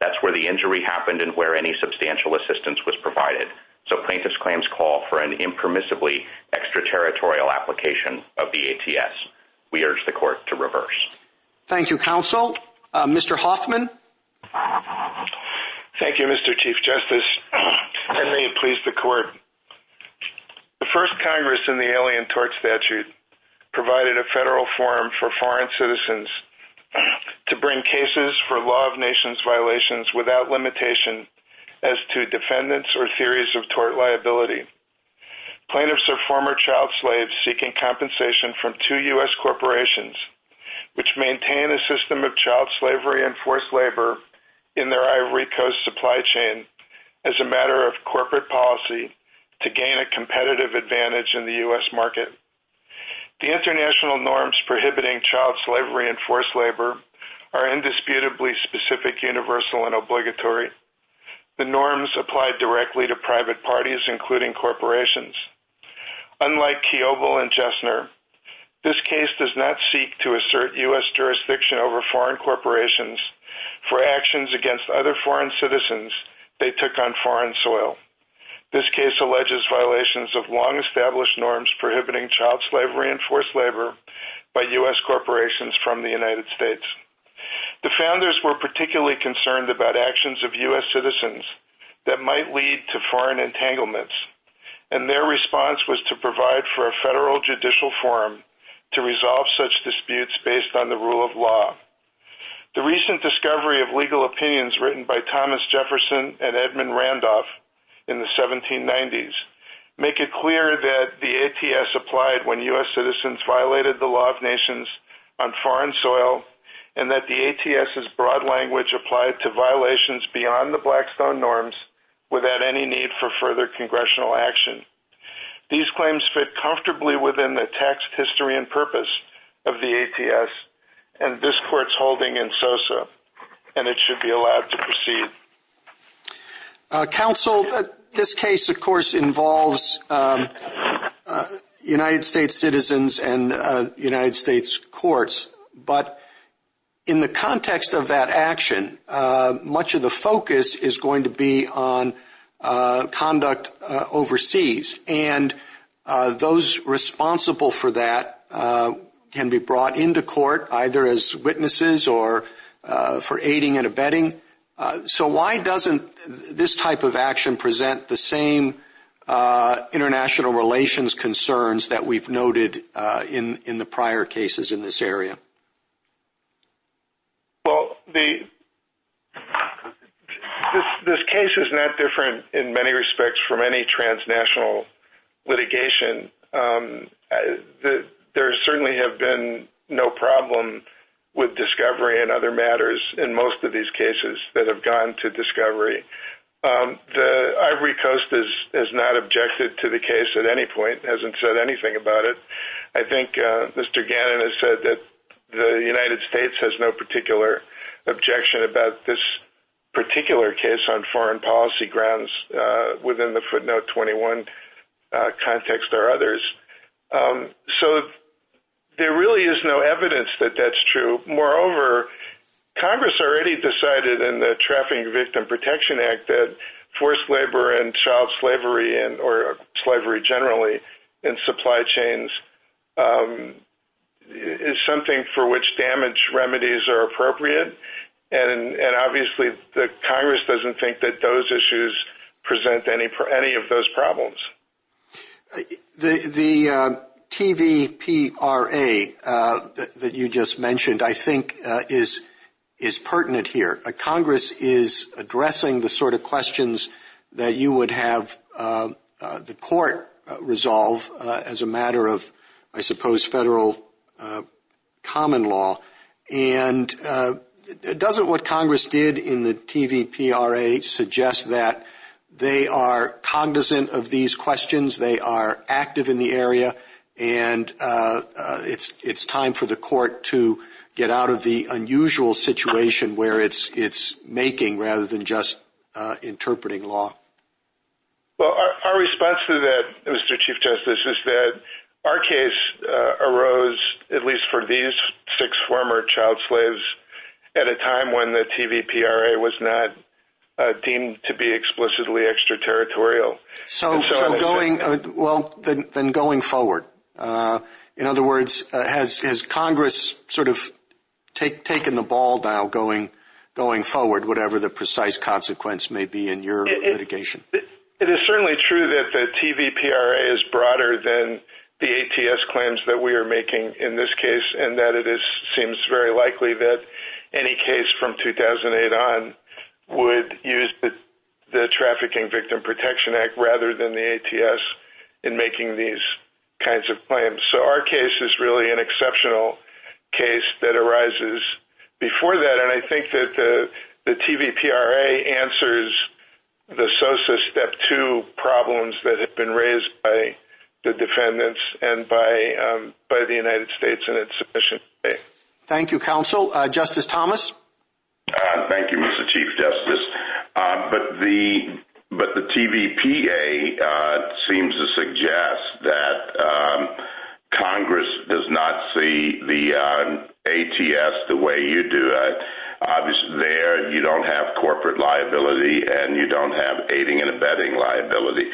That's where the injury happened and where any substantial assistance was provided. So plaintiff's claims call for an impermissibly extraterritorial application of the A T S. We urge the court to reverse. Thank you, counsel. Uh, Mister Hoffman. Thank you, Mister Chief Justice, and may it please the court. The first Congress in the Alien Tort Statute provided a federal forum for foreign citizens to bring cases for law of nations violations without limitation as to defendants or theories of tort liability. Plaintiffs are former child slaves seeking compensation from two U S corporations which maintain a system of child slavery and forced labor in their Ivory Coast supply chain as a matter of corporate policy to gain a competitive advantage in the U S market. The international norms prohibiting child slavery and forced labor are indisputably specific, universal, and obligatory. The norms apply directly to private parties, including corporations. Unlike Kiobel and Jesner, this case does not seek to assert U S jurisdiction over foreign corporations for actions against other foreign citizens they took on foreign soil. This case alleges violations of long-established norms prohibiting child slavery and forced labor by U S corporations from the United States. The founders were particularly concerned about actions of U S citizens that might lead to foreign entanglements, and their response was to provide for a federal judicial forum to resolve such disputes based on the rule of law. The recent discovery of legal opinions written by Thomas Jefferson and Edmund Randolph in the seventeen nineties, make it clear that the A T S applied when U S citizens violated the law of nations on foreign soil, and that the ATS's broad language applied to violations beyond the Blackstone norms without any need for further congressional action. These claims fit comfortably within the text, history, and purpose of the A T S and this court's holding in Sosa, and it should be allowed to proceed. Uh, counsel, uh, this case, of course, involves um, uh, United States citizens and uh, United States courts, but in the context of that action, uh, much of the focus is going to be on uh, conduct uh, overseas, and uh, those responsible for that uh, can be brought into court either as witnesses or uh, for aiding and abetting. Uh, so why doesn't this type of action present the same uh, international relations concerns that we've noted uh, in in the prior cases in this area? Well, the this this case is not different in many respects from any transnational litigation. Um, the, there certainly have been no problem with discovery and other matters in most of these cases that have gone to discovery. Um, the Ivory Coast is, has not objected to the case at any point, hasn't said anything about it. I think uh, Mister Gannon has said that the United States has no particular objection about this particular case on foreign policy grounds uh, within the footnote twenty-one uh, context or others. Um, so there really is no evidence that that's true. Moreover, Congress already decided in the Trafficking Victim Protection Act that forced labor and child slavery and or slavery generally in supply chains um, is something for which damage remedies are appropriate. And, and obviously the Congress doesn't think that those issues present any any of those problems. The, the uh, T V P R A uh, that, that you just mentioned, I think, uh, is is pertinent here. Uh, Congress is addressing the sort of questions that you would have uh, uh, the court uh, resolve uh, as a matter of, I suppose, federal uh, common law. And uh, doesn't what Congress did in the T V P R A suggest that they are cognizant of these questions, they are active in the area, and uh, uh, it's it's time for the court to get out of the unusual situation where it's it's making rather than just uh, interpreting law? Well, our, our response to that, Mister Chief Justice, is that our case uh, arose, at least for these six former child slaves, at a time when the T V P R A was not Uh, deemed to be explicitly extraterritorial. So, so, so going uh, well, then, then going forward. Uh, in other words, uh, has has Congress sort of take, taken the ball now going going forward, whatever the precise consequence may be in your it, litigation? It, it is certainly true that the T V P R A is broader than the A T S claims that we are making in this case, and that it is seems very likely that any case from two thousand eight on would use the, the Trafficking Victim Protection Act rather than the A T S in making these kinds of claims. So our case is really an exceptional case that arises before that, and I think that the, the T V P R A answers the Sosa Step two problems that have been raised by the defendants and by um, by the United States in its submission today. Thank you, counsel. Uh, Justice Thomas? Uh, thank you, Mister Chief Justice. Uh, but the but the T V P A uh, seems to suggest that um, Congress does not see the um, A T S the way you do. Uh, obviously, there you don't have corporate liability and you don't have aiding and abetting liability.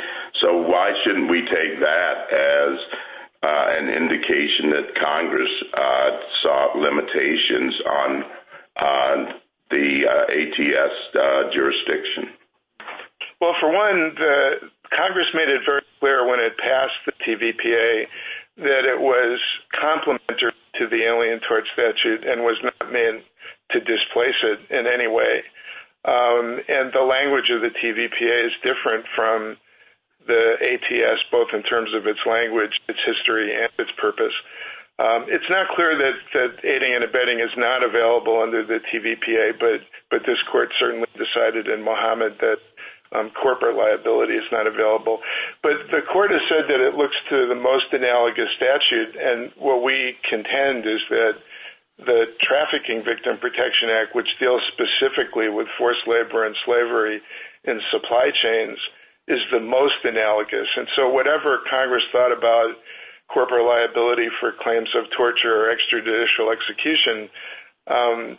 So why shouldn't we take that as uh, an indication that Congress uh, sought limitations on on uh, the uh, A T S uh, jurisdiction? Well, for one, the Congress made it very clear when it passed the T V P A that it was complementary to the Alien Tort Statute and was not meant to displace it in any way. Um, and the language of the T V P A is different from the A T S, both in terms of its language, its history, and its purpose. Um, it's not clear that, that aiding and abetting is not available under the T V P A, but, but this court certainly decided in Mohammed that um, corporate liability is not available. But the court has said that it looks to the most analogous statute, and what we contend is that the Trafficking Victim Protection Act, which deals specifically with forced labor and slavery in supply chains, is the most analogous. And so whatever Congress thought about corporate liability for claims of torture or extrajudicial execution, um,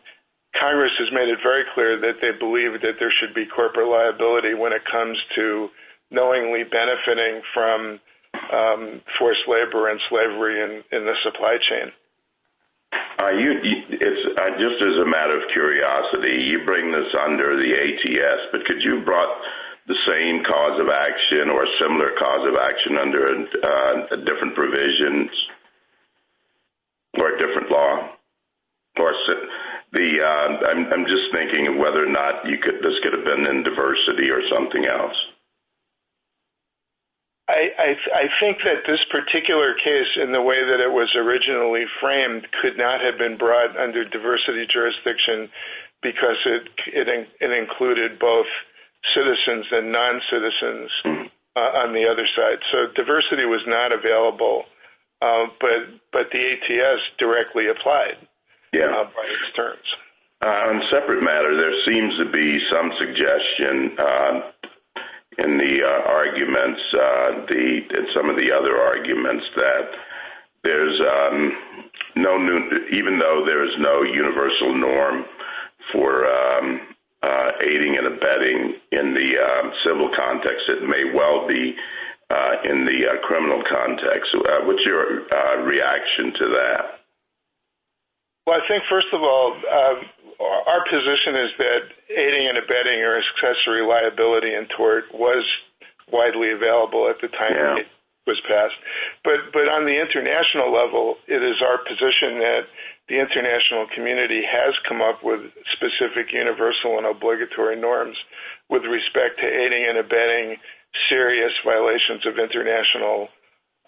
Congress has made it very clear that they believe that there should be corporate liability when it comes to knowingly benefiting from um, forced labor and slavery in, in the supply chain. Are you, it's uh, just as a matter of curiosity, you bring this under the A T S, but could you have brought the same cause of action or similar cause of action under uh, different provisions or a different law? Or the, uh, I'm, I'm just thinking of whether or not you could, this could have been in diversity or something else. I, I, I think that this particular case, in the way that it was originally framed, could not have been brought under diversity jurisdiction because it it, it included both citizens and non-citizens uh, on the other side. So diversity was not available, uh, but but the A T S directly applied yeah. uh, by its terms. Uh, on a separate matter, there seems to be some suggestion uh, in the uh, arguments, uh, the and some of the other arguments that there's um, no new, even though there's no universal norm for um, uh, aiding and abetting in the um, civil context, it may well be uh, in the uh, criminal context. Uh, what's your uh, reaction to that? Well, I think, first of all, uh, our position is that aiding and abetting or accessory liability in tort was widely available at the time yeah. it was passed. But but on the international level, it is our position that the international community has come up with specific universal and obligatory norms with respect to aiding and abetting serious violations of international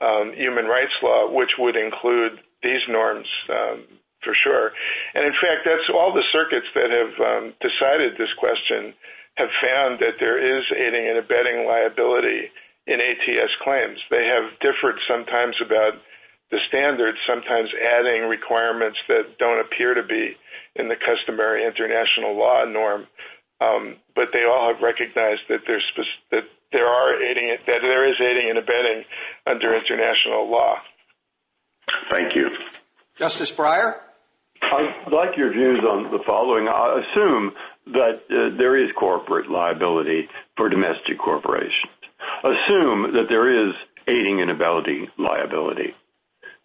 um, human rights law, which would include these norms, um, for sure. And in fact, that's all the circuits that have um, decided this question have found that there is aiding and abetting liability in A T S claims. They have differed sometimes about the standards, sometimes adding requirements that don't appear to be in the customary international law norm. Um, but they all have recognized that there's spe- that there are aiding that there is aiding and abetting under international law. Thank you. Justice Breyer? I'd like your views on the following. I assume that uh, there is corporate liability for domestic corporations. Assume that there is aiding and abetting liability.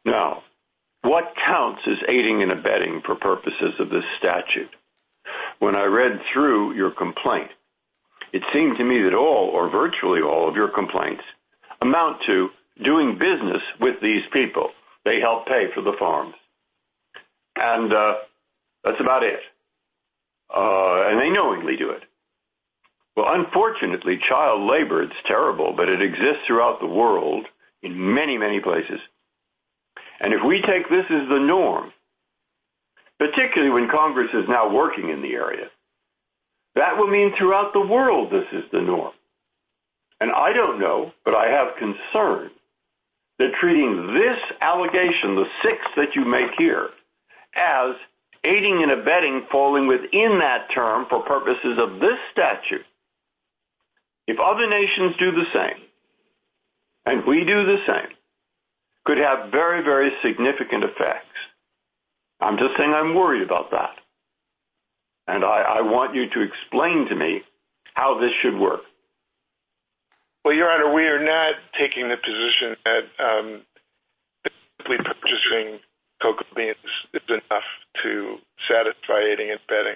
Now, what counts as aiding and abetting for purposes of this statute? When I read through your complaint, it seemed to me that all or virtually all of your complaints amount to doing business with these people. They help pay for the farms. And uh, that's about it. Uh, and they knowingly do it. Well, unfortunately, child labor, it's terrible, but it exists throughout the world in many, many places. And if we take this as the norm, particularly when Congress is now working in the area, that will mean throughout the world this is the norm. And I don't know, but I have concern that treating this allegation, the sixth that you make here, as aiding and abetting falling within that term for purposes of this statute. If other nations do the same, and we do the same, could have very, very significant effects. I'm just saying I'm worried about that. And I, I want you to explain to me how this should work. Well, Your Honor, we are not taking the position that um, simply purchasing cocoa beans is enough to satisfy aiding and abetting.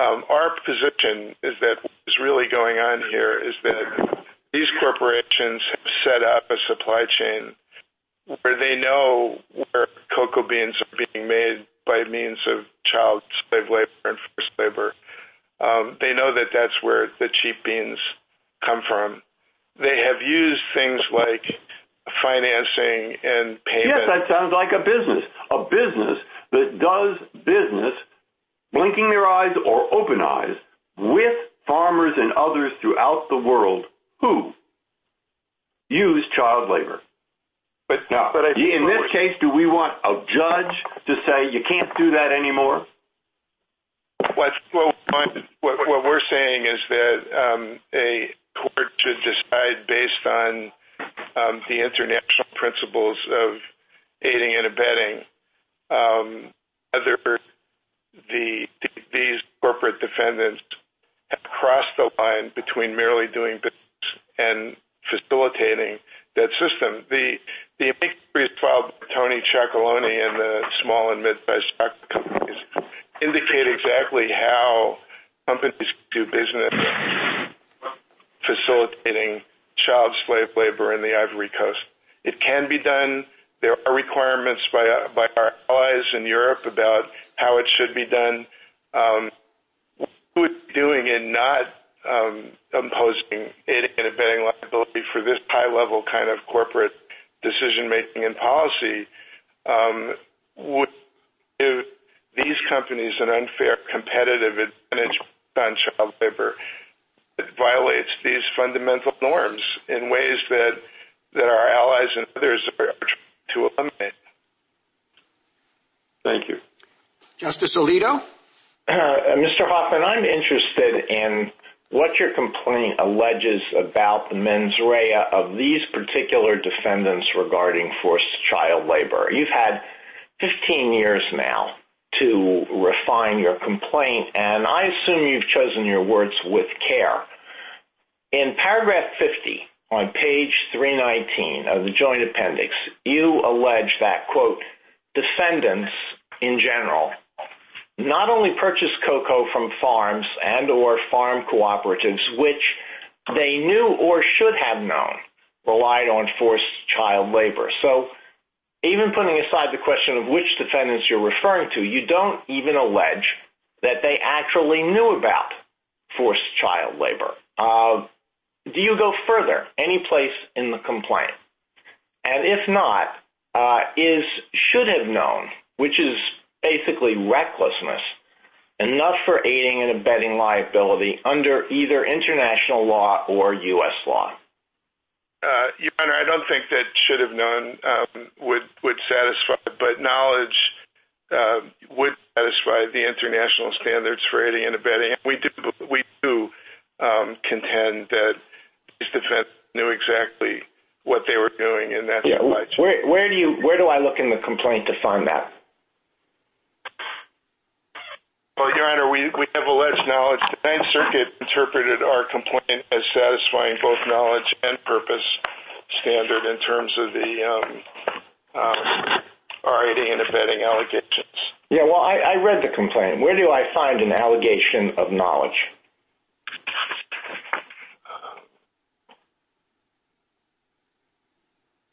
Um, our position is that what is really going on here is that these corporations have set up a supply chain where they know where cocoa beans are being made by means of child slave labor and forced labor. Um, they know that that's where the cheap beans come from. They have used things like financing and payment. Yes, that sounds like a business, a business that does business, blinking their eyes or open eyes, with farmers and others throughout the world who use child labor. But, now, but I in this case, do we want a judge to say you can't do that anymore? What, what, what, what we're saying is that um, a court should decide based on um, the international principles of aiding and abetting um, whether the, the, these corporate defendants have crossed the line between merely doing business and facilitating that system. The The inquiry filed by Tony Ciaccolone and the small and mid-sized chocolate companies indicate exactly how companies do business facilitating child slave labor in the Ivory Coast. It can be done. There are requirements by, by our allies in Europe about how it should be done. Um, what we're doing in not um, imposing aiding and abetting liability for this high-level kind of corporate decision-making and policy um, would give these companies an unfair competitive advantage on child labor. It violates these fundamental norms in ways that, that our allies and others are trying to eliminate. Thank you. Justice Alito? Uh, Mister Hoffman, I'm interested in what your complaint alleges about the mens rea of these particular defendants regarding forced child labor. You've had fifteen years now to refine your complaint, and I assume you've chosen your words with care. In paragraph fifty on page three nineteen of the joint appendix, you allege that, quote, defendants in general not only purchase cocoa from farms and or farm cooperatives, which they knew or should have known relied on forced child labor. So even putting aside the question of which defendants you're referring to, you don't even allege that they actually knew about forced child labor. Uh, do you go further, any place in the complaint? And if not, uh, is should have known, which is basically recklessness, enough for aiding and abetting liability under either international law or U S law? Uh, Your Honor, I don't think that should have known um, would, would satisfy, but knowledge uh, would satisfy the international standards for aiding and abetting. We do, we do um, contend that these defendants knew exactly what they were doing, and that's yeah. where, where do you where do I look in the complaint to find that? Well, Your Honor, we, we have alleged knowledge. The Ninth Circuit interpreted our complaint as satisfying both knowledge and purpose standard in terms of the um, um, our aiding and abetting allegations. Yeah, well, I, I read the complaint. Where do I find an allegation of knowledge?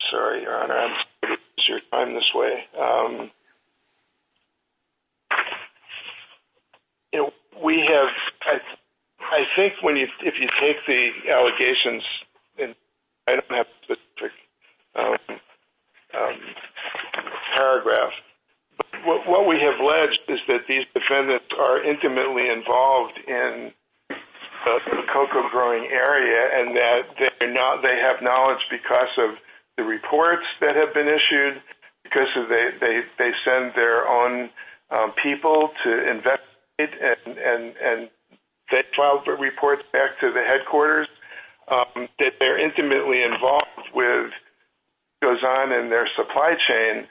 Sorry, Your Honor, I'm sorry to use your time this way. Um, You know, we have, I, th- I think when you, if you take the allegations, and I don't have a specific um, um, paragraph, but what, what we have alleged is that these defendants are intimately involved in the, the cocoa growing area, and that they're not, they have knowledge because of the reports that have been issued, because of they, they, they send their own um, people to invest. And, and, and they filed reports back to the headquarters um, that they're intimately involved with what goes on in their supply chain.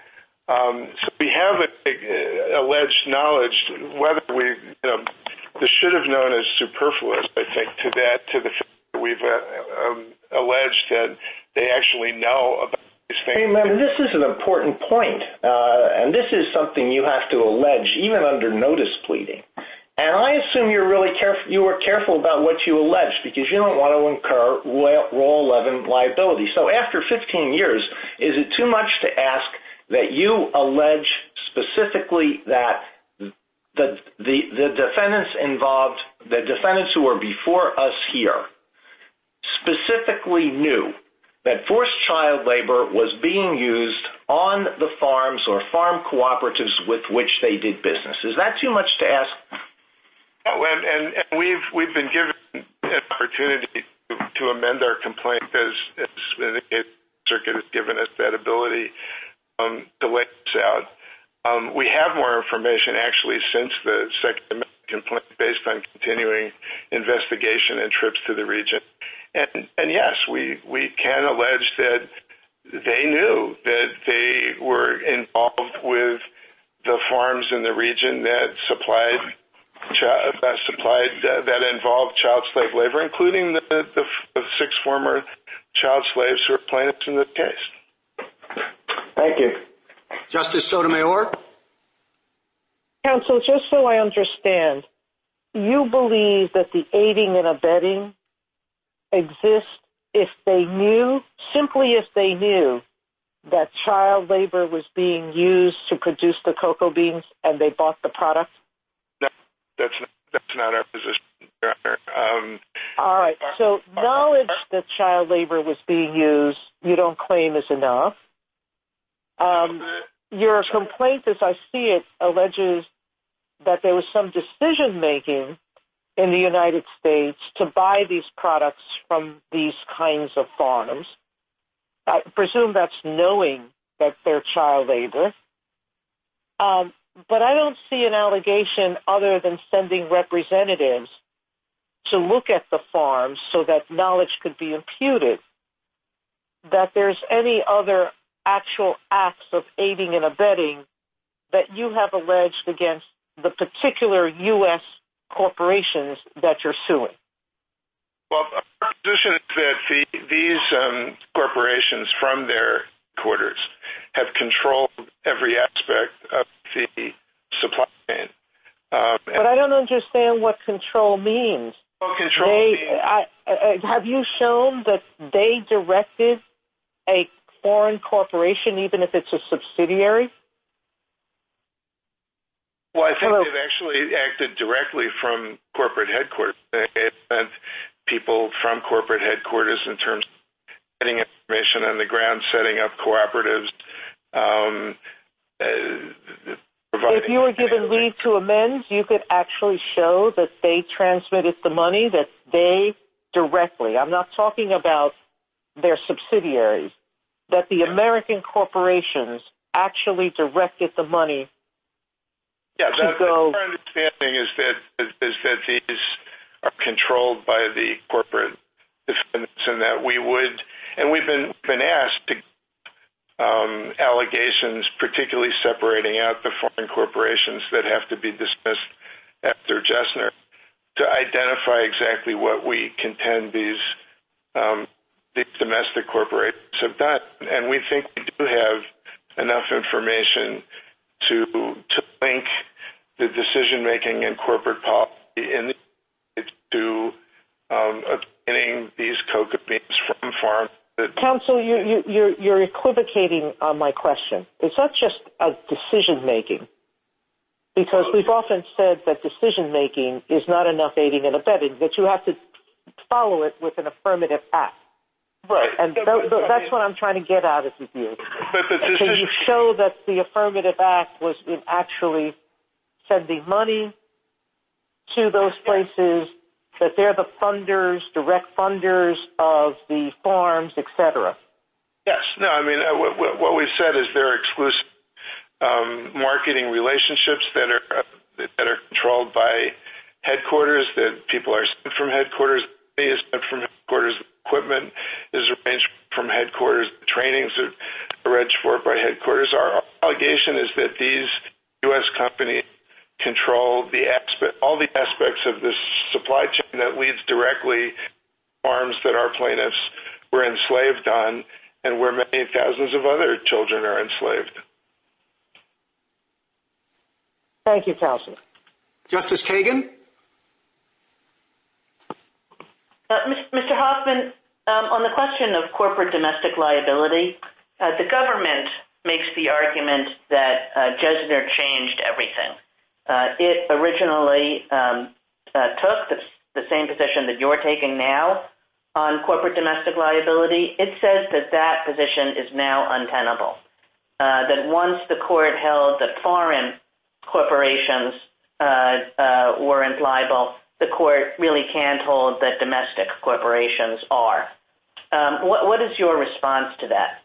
Um, so we have a, a, alleged knowledge. Whether we, you know, the should have known is superfluous, I think, to that, to the fact that we've uh, um, alleged that they actually know about these things. Remember, this is an important point, uh, and this is something you have to allege even under notice pleading. And I assume you're really careful. You were careful about what you alleged because you don't want to incur Rule eleven liability. So after fifteen years, is it too much to ask that you allege specifically that the the, the defendants involved, the defendants who are before us here, specifically knew that forced child labor was being used on the farms or farm cooperatives with which they did business? Is that too much to ask? Oh, and, and, and we've we've been given an opportunity to, to amend our complaint, as, as the circuit has given us that ability um, to lay this out. Um, we have more information, actually, since the Second Amendment complaint based on continuing investigation and trips to the region. And, and yes, we, we can allege that they knew that they were involved with the farms in the region that supplied child, that supplied uh, that involved child slave labor, including the, the, the six former child slaves who are plaintiffs in the case. Thank you. Justice Sotomayor? Counsel, just so I understand, you believe that the aiding and abetting exists if they knew, simply if they knew, that child labor was being used to produce the cocoa beans and they bought the product? No, that's not, that's not our position, Your Honor. Um, All right, so our, knowledge our, that child labor was being used, you don't claim is enough. Um, your complaint, as I see it, alleges that there was some decision-making in the United States to buy these products from these kinds of farms. I presume that's knowing that they're child labor. Um, but I don't see an allegation other than sending representatives to look at the farms so that knowledge could be imputed, that there's any other actual acts of aiding and abetting that you have alleged against the particular U S corporations that you're suing. Well, our position is that the, these um, corporations from their quarters have controlled every aspect of the supply chain. Um, but I don't understand what control means. Well, control they, means. I, I, have you shown that they directed a foreign corporation, even if it's a subsidiary? Well, I think Hello. They've actually acted directly from corporate headquarters. They sent people from corporate headquarters in terms of getting information on the ground, setting up cooperatives. Um, uh, if you were given leave to amend, you could actually show that they transmitted the money, that they directly, I'm not talking about their subsidiaries, that the American corporations actually directed the money. Yeah, that, go, our understanding is that is that these are controlled by the corporate defendants, and that we would, and we've been been asked to um, allegations, particularly separating out the foreign corporations that have to be dismissed after Jesner, to identify exactly what we contend these um, these domestic corporations have done, and we think we do have enough information to to link the decision-making and corporate policy in the United States to um, obtaining these cocoa beans from farms. That- Counsel, you're, you, you're, you're equivocating on my question. It's not just a decision-making, because we've often said that decision-making is not enough aiding and abetting, that you have to follow it with an affirmative act. Right. And th- th- that's what I'm trying to get out of you. But the decision- Can you show that the affirmative act was in actually sending money to those places, that they're the funders, direct funders of the farms, et cetera? Yes. No, I mean, uh, w- w- what we've said is there are exclusive um, marketing relationships that are uh, that are controlled by headquarters, that people are sent from headquarters, money is sent from headquarters, equipment is arranged from headquarters, the trainings are arranged for by headquarters. Our allegation is that these U S companies control the aspect, all the aspects of this supply chain that leads directly to farms that our plaintiffs were enslaved on and where many thousands of other children are enslaved. Thank you, counsel. Justice Kagan? Uh, Mister Hoffman, um, on the question of corporate domestic liability, uh, the government makes the argument that uh, Jesner changed everything. Uh, it originally um, uh, took the, the same position that you're taking now on corporate domestic liability. It says that that position is now untenable, uh, that once the court held that foreign corporations uh, uh, weren't liable, the court really can't hold that domestic corporations are. Um, what, what is your response to that?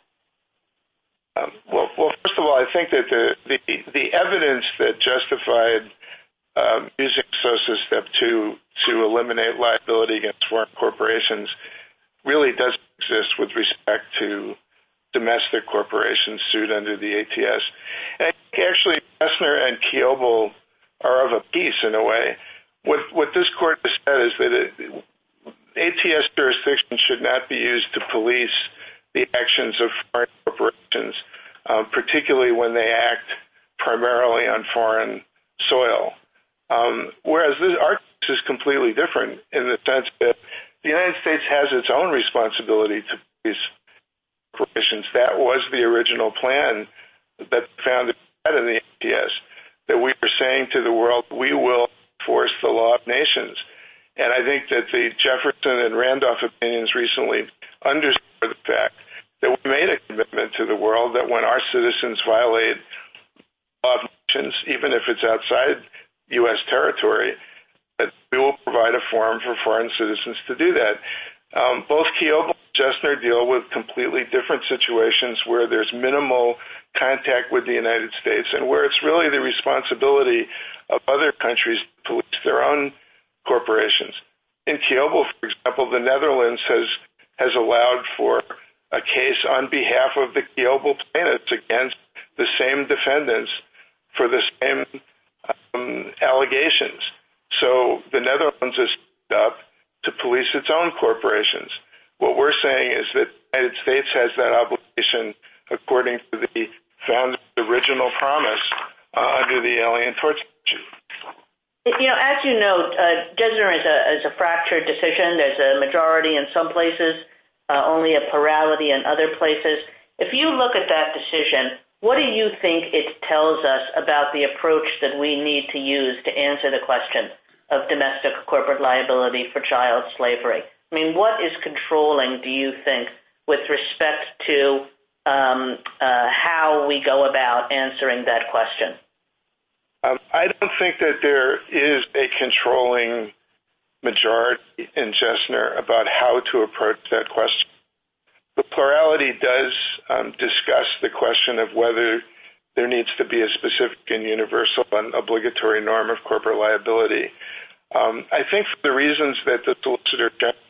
Um, well, well, first of all, I think that the the, the evidence that justified um, using Sosa Step two to eliminate liability against foreign corporations really doesn't exist with respect to domestic corporations sued under the A T S. And actually, Jesner and Kiobel are of a piece in a way. What, what this court has said is that it, A T S jurisdiction should not be used to police the actions of foreign corporations uh, particularly when they act primarily on foreign soil. Um, whereas this, our case is completely different in the sense that the United States has its own responsibility to police corporations. That was the original plan that the founders had in the A T S, that we were saying to the world, we will enforce the law of nations. And I think that the Jefferson and Randolph opinions recently underscore the fact that we made a commitment to the world that when our citizens violate the law of nations, even if it's outside U S territory, that we will provide a forum for foreign citizens to do that. Um, both Kiobel and Jesner deal with completely different situations where there's minimal contact with the United States and where it's really the responsibility of other countries to police their own corporations. In Kiobel, for example, the Netherlands has has allowed for a case on behalf of the Kiobel plaintiffs against the same defendants for the same um, allegations. So the Netherlands is up to police its own corporations. What we're saying is that the United States has that obligation according to the founder's original promise uh, under the Alien Tort Statute. You know, as you know, uh, Jesner is a, is a fractured decision. There's a majority in some places, uh, only a plurality in other places. If you look at that decision, what do you think it tells us about the approach that we need to use to answer the question of domestic corporate liability for child slavery? I mean, what is controlling, do you think, with respect to um, uh, how we go about answering that question? Um, I don't think that there is a controlling majority in Jesner about how to approach that question. The plurality does um, discuss the question of whether there needs to be a specific and universal and obligatory norm of corporate liability. Um, I think for the reasons that the Solicitor General's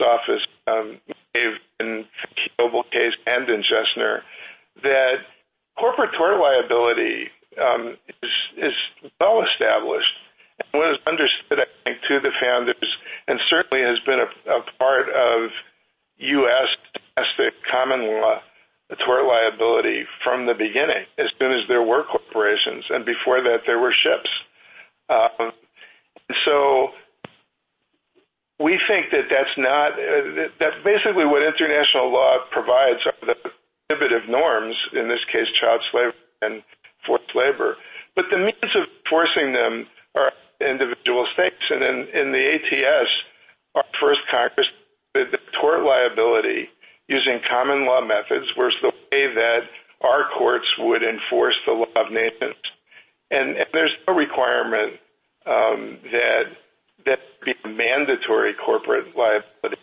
office um, gave in the Kiobel case and in Jesner, that corporate tort liability Um, is, is well established and was understood, I think, to the founders, and certainly has been a, a part of U S domestic common law tort liability from the beginning, as soon as there were corporations, and before that there were ships. Um, so we think that that's not uh, – that's basically what international law provides are the prohibitive norms, in this case child slavery and forced labor. But the means of forcing them are individual states. And in, in the A T S, our first Congress, the, the tort liability using common law methods was the way that our courts would enforce the law of nations. And, and there's no requirement um, that that be mandatory corporate liability.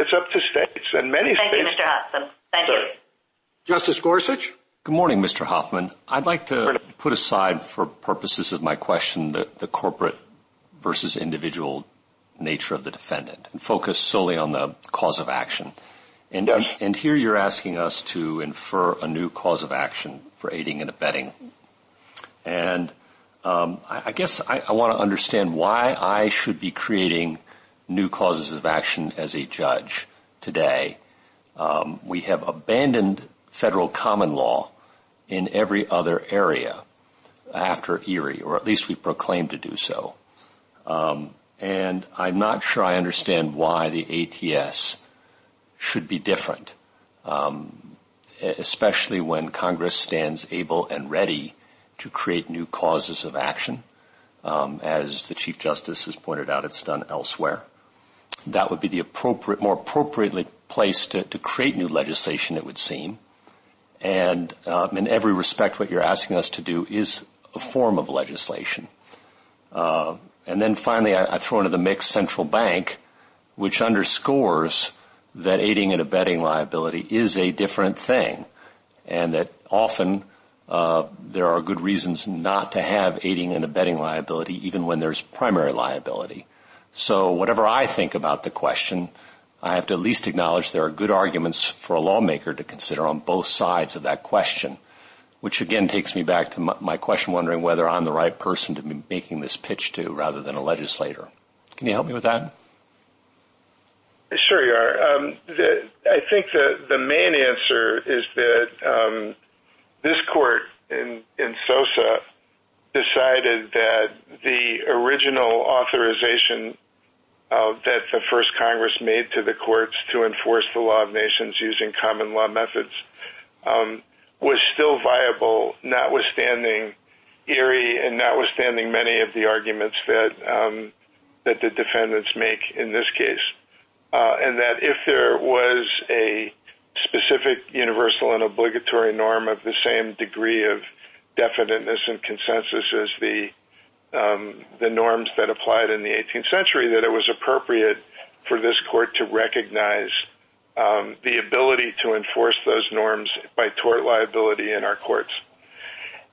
It's up to states and many Thank states. Thank you, Mister Hoffman. Thank sorry. you. Justice Gorsuch? Good morning, Mister Hoffman. I'd like to put aside for purposes of my question the, the corporate versus individual nature of the defendant and focus solely on the cause of action. And, yes. and, and here you're asking us to infer a new cause of action for aiding and abetting. And um, I, I guess I, I want to understand why I should be creating new causes of action as a judge today. Um, we have abandoned federal common law in every other area after Erie, or at least we proclaim to do so. Um, and I'm not sure I understand why the A T S should be different, um, especially when Congress stands able and ready to create new causes of action. Um, as the Chief Justice has pointed out, it's done elsewhere. That would be the appropriate, more appropriately placed to, to create new legislation, it would seem. And um, in every respect, what you're asking us to do is a form of legislation. Uh, and then finally, I, I throw into the mix Central Bank, which underscores that aiding and abetting liability is a different thing, and that often uh, there are good reasons not to have aiding and abetting liability, even when there's primary liability. So whatever I think about the question, I have to at least acknowledge there are good arguments for a lawmaker to consider on both sides of that question, which again takes me back to my, my question wondering whether I'm the right person to be making this pitch to rather than a legislator. Can you help me with that? Sure you are. Um, the, I think the, the main answer is that um, this court in, in Sosa decided that the original authorization uh, that the first Congress made to the courts to enforce the law of nations using common law methods um, was still viable, notwithstanding Erie and notwithstanding many of the arguments that um, that the defendants make in this case. Uh, and that if there was a specific, universal, and obligatory norm of the same degree of definiteness and consensus as the um, the norms that applied in the eighteenth century, that it was appropriate for this court to recognize um, the ability to enforce those norms by tort liability in our courts.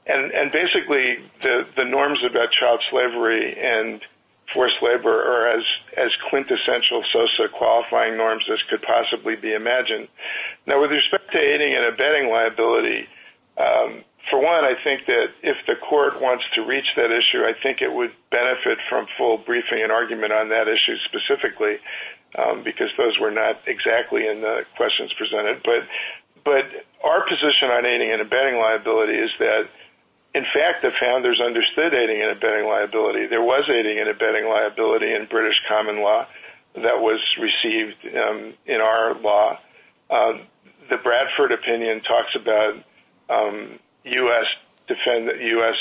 And, and basically, the, the norms about child slavery and forced labor are as, as quintessential Sosa qualifying norms as could possibly be imagined. Now, with respect to aiding and abetting liability, um, for one, I think that if the court wants to reach that issue, I think it would benefit from full briefing and argument on that issue specifically, um, because those were not exactly in the questions presented. But, but our position on aiding and abetting liability is that in fact, the founders understood aiding and abetting liability. There was aiding and abetting liability in British common law that was received um, in our law. Uh, the Bradford opinion talks about um, U S defend U S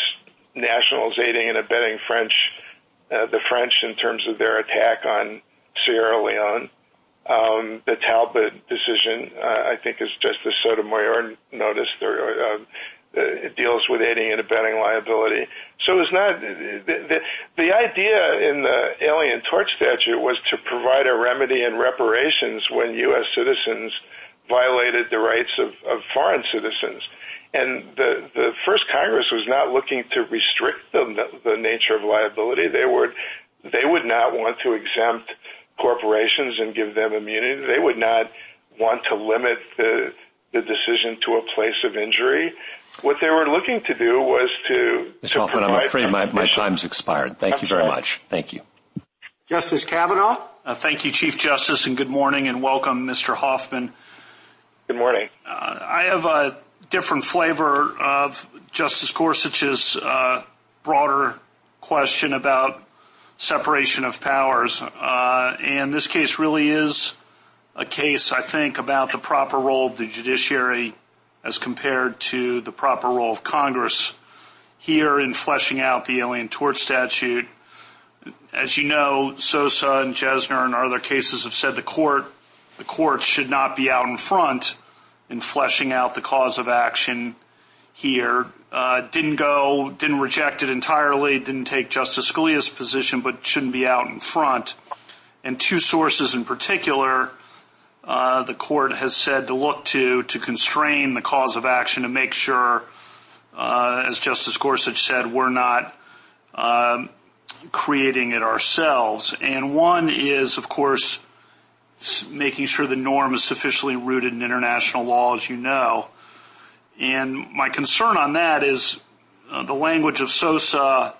nationals aiding and abetting French, uh, the French in terms of their attack on Sierra Leone. Um, the Talbert decision, uh, I think, as Justice Sotomayor noticed, or. Uh, It deals with aiding and abetting liability. So it's not the, the, the idea in the Alien Tort Statute was to provide a remedy and reparations when U S citizens violated the rights of, of foreign citizens. And the, the first Congress was not looking to restrict the, the nature of liability. They would, they would not want to exempt corporations and give them immunity. They would not want to limit the the decision to a place of injury. What they were looking to do was to... Mister Hoffman, I'm afraid my, my time's expired. Thank I'm you very sorry. much. Thank you. Justice Kavanaugh? Uh, thank you, Chief Justice, and good morning, and welcome, Mister Hoffman. Good morning. Uh, I have a different flavor of Justice Gorsuch's uh, broader question about separation of powers, uh, and this case really is a case, I think, about the proper role of the judiciary as compared to the proper role of Congress here in fleshing out the Alien Tort Statute. As you know, Sosa and Jesner and other cases have said the court, the courts should not be out in front in fleshing out the cause of action here. Uh, didn't go, didn't reject it entirely, didn't take Justice Scalia's position, but shouldn't be out in front. And two sources in particular Uh, the court has said to look to, to constrain the cause of action to make sure, uh, as Justice Gorsuch said, we're not uh, creating it ourselves. And one is, of course, making sure the norm is sufficiently rooted in international law, as you know. And my concern on that is uh, the language of Sosa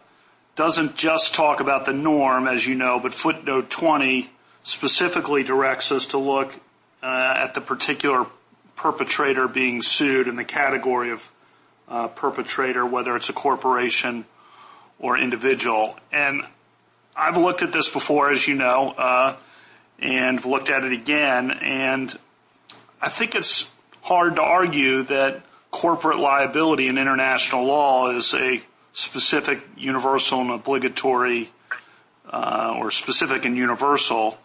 doesn't just talk about the norm, as you know, but footnote twenty specifically directs us to look Uh, at the particular perpetrator being sued in the category of uh, perpetrator, whether it's a corporation or individual. And I've looked at this before, as you know, uh, and looked at it again, and I think it's hard to argue that corporate liability in international law is a specific, universal, and obligatory, uh, or specific and universal.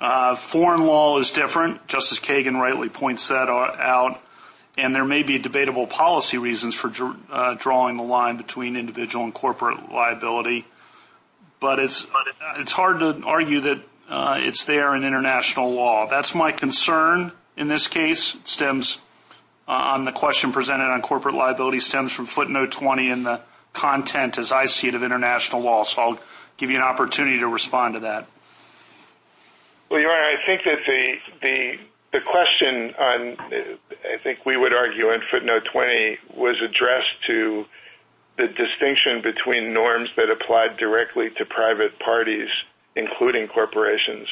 Uh, foreign law is different. Justice Kagan rightly points that out. And there may be debatable policy reasons for uh, drawing the line between individual and corporate liability. But it's it's hard to argue that uh, it's there in international law. That's my concern in this case. It stems uh, on the question presented on corporate liability, stems from footnote twenty and the content, as I see it, of international law. So I'll give you an opportunity to respond to that. Well, Your Honor, I think that the, the, the question on, I think we would argue in footnote twenty was addressed to the distinction between norms that applied directly to private parties, including corporations,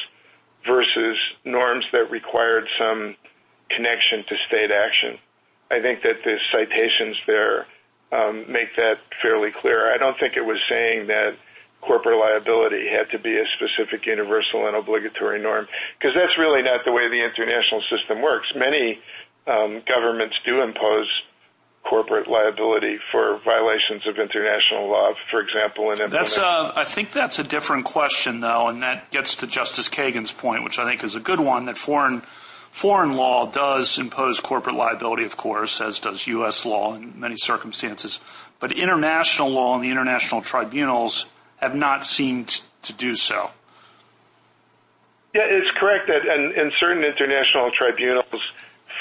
versus norms that required some connection to state action. I think that the citations there um, make that fairly clear. I don't think it was saying that corporate liability had to be a specific, universal, and obligatory norm, because that's really not the way the international system works. Many um, governments do impose corporate liability for violations of international law, for example. In that's a, I think that's a different question, though, and that gets to Justice Kagan's point, which I think is a good one, that foreign foreign law does impose corporate liability, of course, as does U S law in many circumstances. But international law and the international tribunals have not seemed to do so. Yeah, it's correct that in, in certain international tribunals,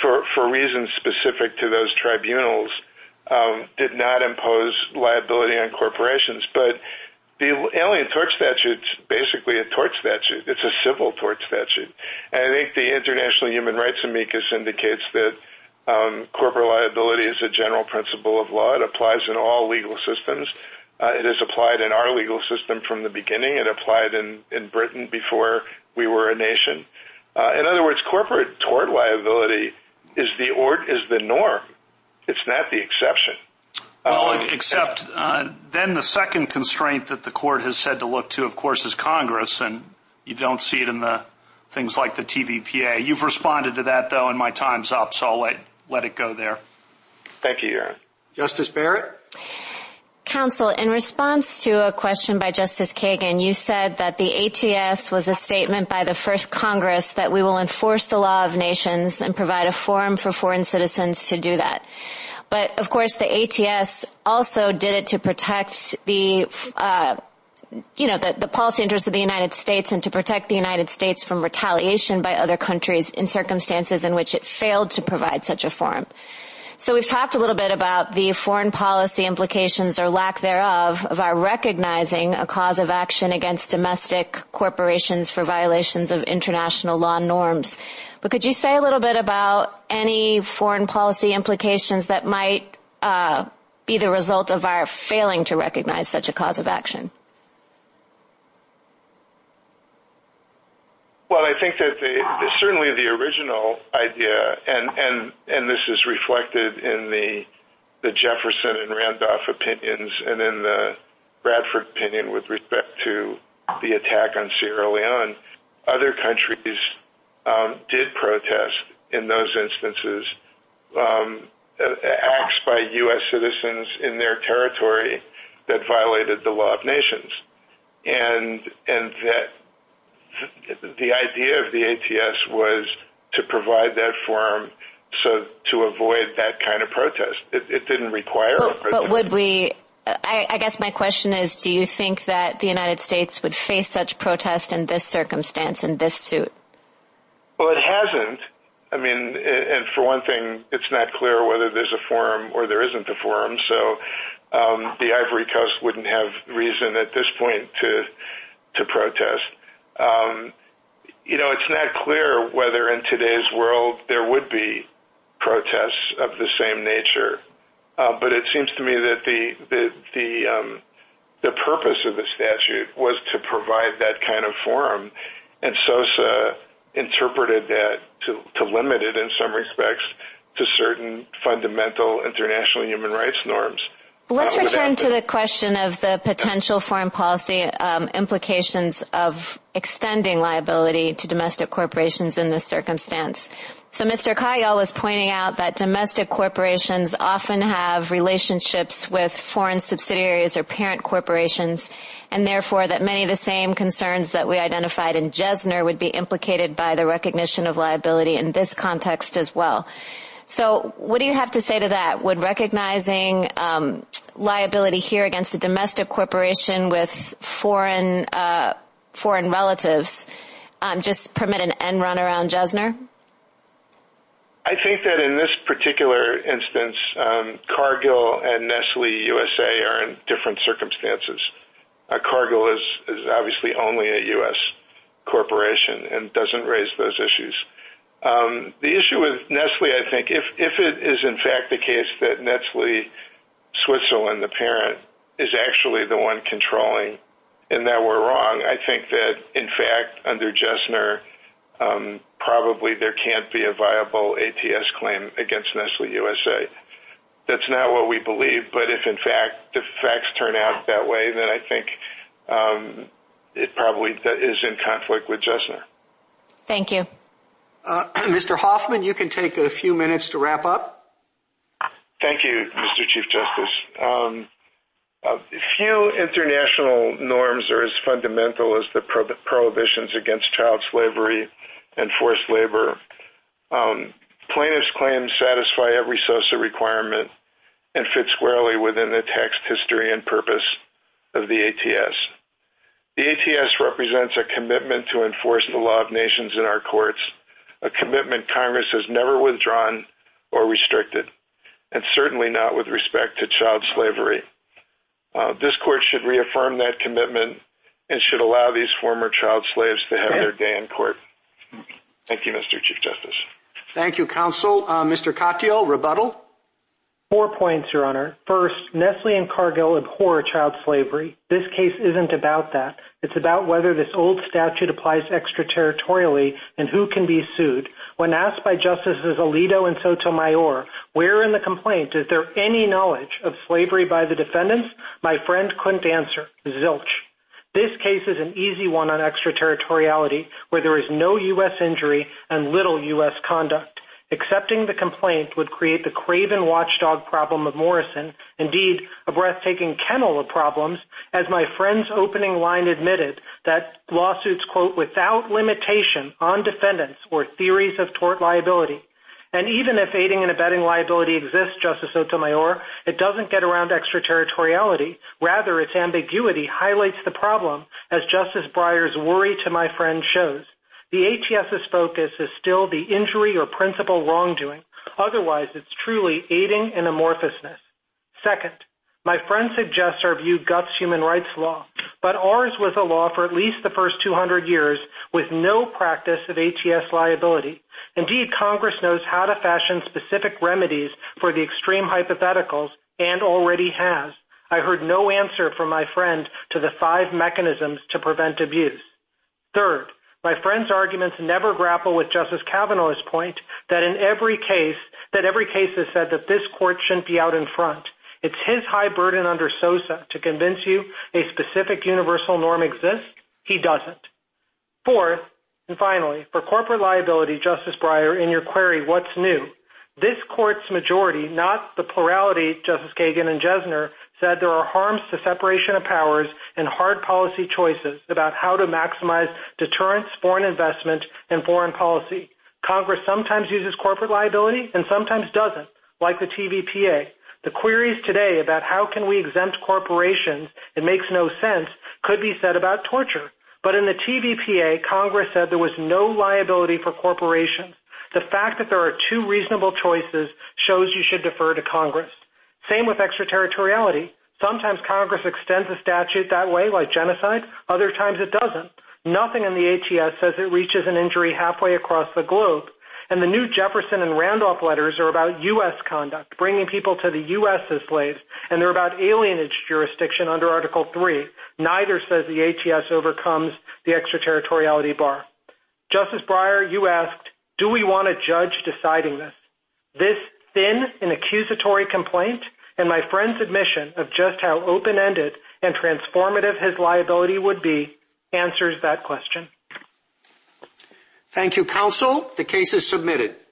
for, for reasons specific to those tribunals, um, did not impose liability on corporations. But the Alien Tort Statute's basically a tort statute. It's a civil tort statute. And I think the International Human Rights Amicus indicates that um, corporate liability is a general principle of law. It applies in all legal systems. Uh, it is applied in our legal system from the beginning. It applied in, in Britain before we were a nation. Uh, in other words, corporate tort liability is the or, is the norm. It's not the exception. Well, um, except uh, then the second constraint that the court has said to look to, of course, is Congress, and you don't see it in the things like the T V P A. You've responded to that, though, and my time's up, so I'll let, let it go there. Thank you, Your Honor. Justice Barrett? Counsel, in response to a question by Justice Kagan, you said that the A T S was a statement by the first Congress that we will enforce the law of nations and provide a forum for foreign citizens to do that. But, of course, the A T S also did it to protect the, uh, you know, the, the policy interests of the United States and to protect the United States from retaliation by other countries in circumstances in which it failed to provide such a forum. So we've talked a little bit about the foreign policy implications or lack thereof of our recognizing a cause of action against domestic corporations for violations of international law norms. But could you say a little bit about any foreign policy implications that might uh, be the result of our failing to recognize such a cause of action? Well, I think that the, the, certainly the original idea, and, and, and this is reflected in the, the Jefferson and Randolph opinions and in the Bradford opinion with respect to the attack on Sierra Leone, other countries um, did protest in those instances um, acts by U S citizens in their territory that violated the law of nations. And, and that, the idea of the A T S was to provide that forum so to avoid that kind of protest. It, it didn't require but, a protest. But would we I, I guess my question is, do you think that the United States would face such protest in this circumstance, in this suit? Well, it hasn't. I mean, and for one thing, it's not clear whether there's a forum or there isn't a forum. So um, the Ivory Coast wouldn't have reason at this point to to protest. Um, you know, it's not clear whether in today's world there would be protests of the same nature. Uh, but it seems to me that the the the, um, the purpose of the statute was to provide that kind of forum, and Sosa interpreted that to, to limit it in some respects to certain fundamental international human rights norms. Let's return to the question of the potential foreign policy um, implications of extending liability to domestic corporations in this circumstance. So Mister Kiobel was pointing out that domestic corporations often have relationships with foreign subsidiaries or parent corporations, and therefore that many of the same concerns that we identified in Jesner would be implicated by the recognition of liability in this context as well. So what do you have to say to that? Would recognizing um, liability here against a domestic corporation with foreign uh, foreign relatives um, just permit an end run around Jesner? I think that in this particular instance, um, Cargill and Nestle U S A are in different circumstances. Uh, Cargill is, is obviously only a U S corporation and doesn't raise those issues. Um, the issue with Nestle, I think, if, if it is in fact the case that Nestle Switzerland, the parent, is actually the one controlling and that we're wrong, I think that, in fact, under Jesner, um, probably there can't be a viable A T S claim against Nestle U S A. That's not what we believe, but if in fact the facts turn out that way, then I think um, it probably is in conflict with Jesner. Thank you. Uh, Mister Hoffman, you can take a few minutes to wrap up. Thank you, Mister Chief Justice. Um, uh, few international norms are as fundamental as the pro- prohibitions against child slavery and forced labor. Um, plaintiff's claims satisfy every Sosa requirement and fit squarely within the text, history, and purpose of the A T S. The A T S represents a commitment to enforce the law of nations in our courts, a commitment Congress has never withdrawn or restricted, and certainly not with respect to child slavery. Uh, this court should reaffirm that commitment and should allow these former child slaves to have their day in court. Thank you, Mister Chief Justice. Thank you, counsel. Uh, Mister Katyal, rebuttal? Four points, Your Honor. First, Nestle and Cargill abhor child slavery. This case isn't about that. It's about whether this old statute applies extraterritorially and who can be sued. When asked by Justices Alito and Sotomayor, where in the complaint is there any knowledge of slavery by the defendants, my friend couldn't answer. Zilch. This case is an easy one on extraterritoriality, where there is no U S injury and little U S conduct. Accepting the complaint would create the craven watchdog problem of Morrison, indeed, a breathtaking kennel of problems, as my friend's opening line admitted that lawsuits, quote, without limitation on defendants or theories of tort liability. And even if aiding and abetting liability exists, Justice Sotomayor, it doesn't get around extraterritoriality. Rather, its ambiguity highlights the problem, as Justice Breyer's worry to my friend shows. The ATS's focus is still the injury or principal wrongdoing. Otherwise, it's truly aiding and amorphousness. Second, my friend suggests our view guts human rights law, but ours was a law for at least the first two hundred years with no practice of A T S liability. Indeed, Congress knows how to fashion specific remedies for the extreme hypotheticals and already has. I heard no answer from my friend to the five mechanisms to prevent abuse. Third, my friend's arguments never grapple with Justice Kavanaugh's point that in every case, that every case has said that this court shouldn't be out in front. It's his high burden under Sosa to convince you a specific universal norm exists. He doesn't. Fourth, and finally, for corporate liability, Justice Breyer, in your query, what's new? This court's majority, not the plurality, Justice Kagan and Jesner, said there are harms to separation of powers and hard policy choices about how to maximize deterrence, foreign investment, and foreign policy. Congress sometimes uses corporate liability and sometimes doesn't, like the T V P A. The queries today about how can we exempt corporations, it makes no sense, could be said about torture. But in the T V P A, Congress said there was no liability for corporations. The fact that there are two reasonable choices shows you should defer to Congress. Same with extraterritoriality. Sometimes Congress extends a statute that way, like genocide. Other times it doesn't. Nothing in the A T S says it reaches an injury halfway across the globe. And the new Jefferson and Randolph letters are about U S conduct, bringing people to the U S as slaves, and they're about alienage jurisdiction under Article three. Neither says the A T S overcomes the extraterritoriality bar. Justice Breyer, you asked, do we want a judge deciding this? This thin and accusatory complaint and my friend's admission of just how open-ended and transformative his liability would be answers that question. Thank you, counsel. The case is submitted.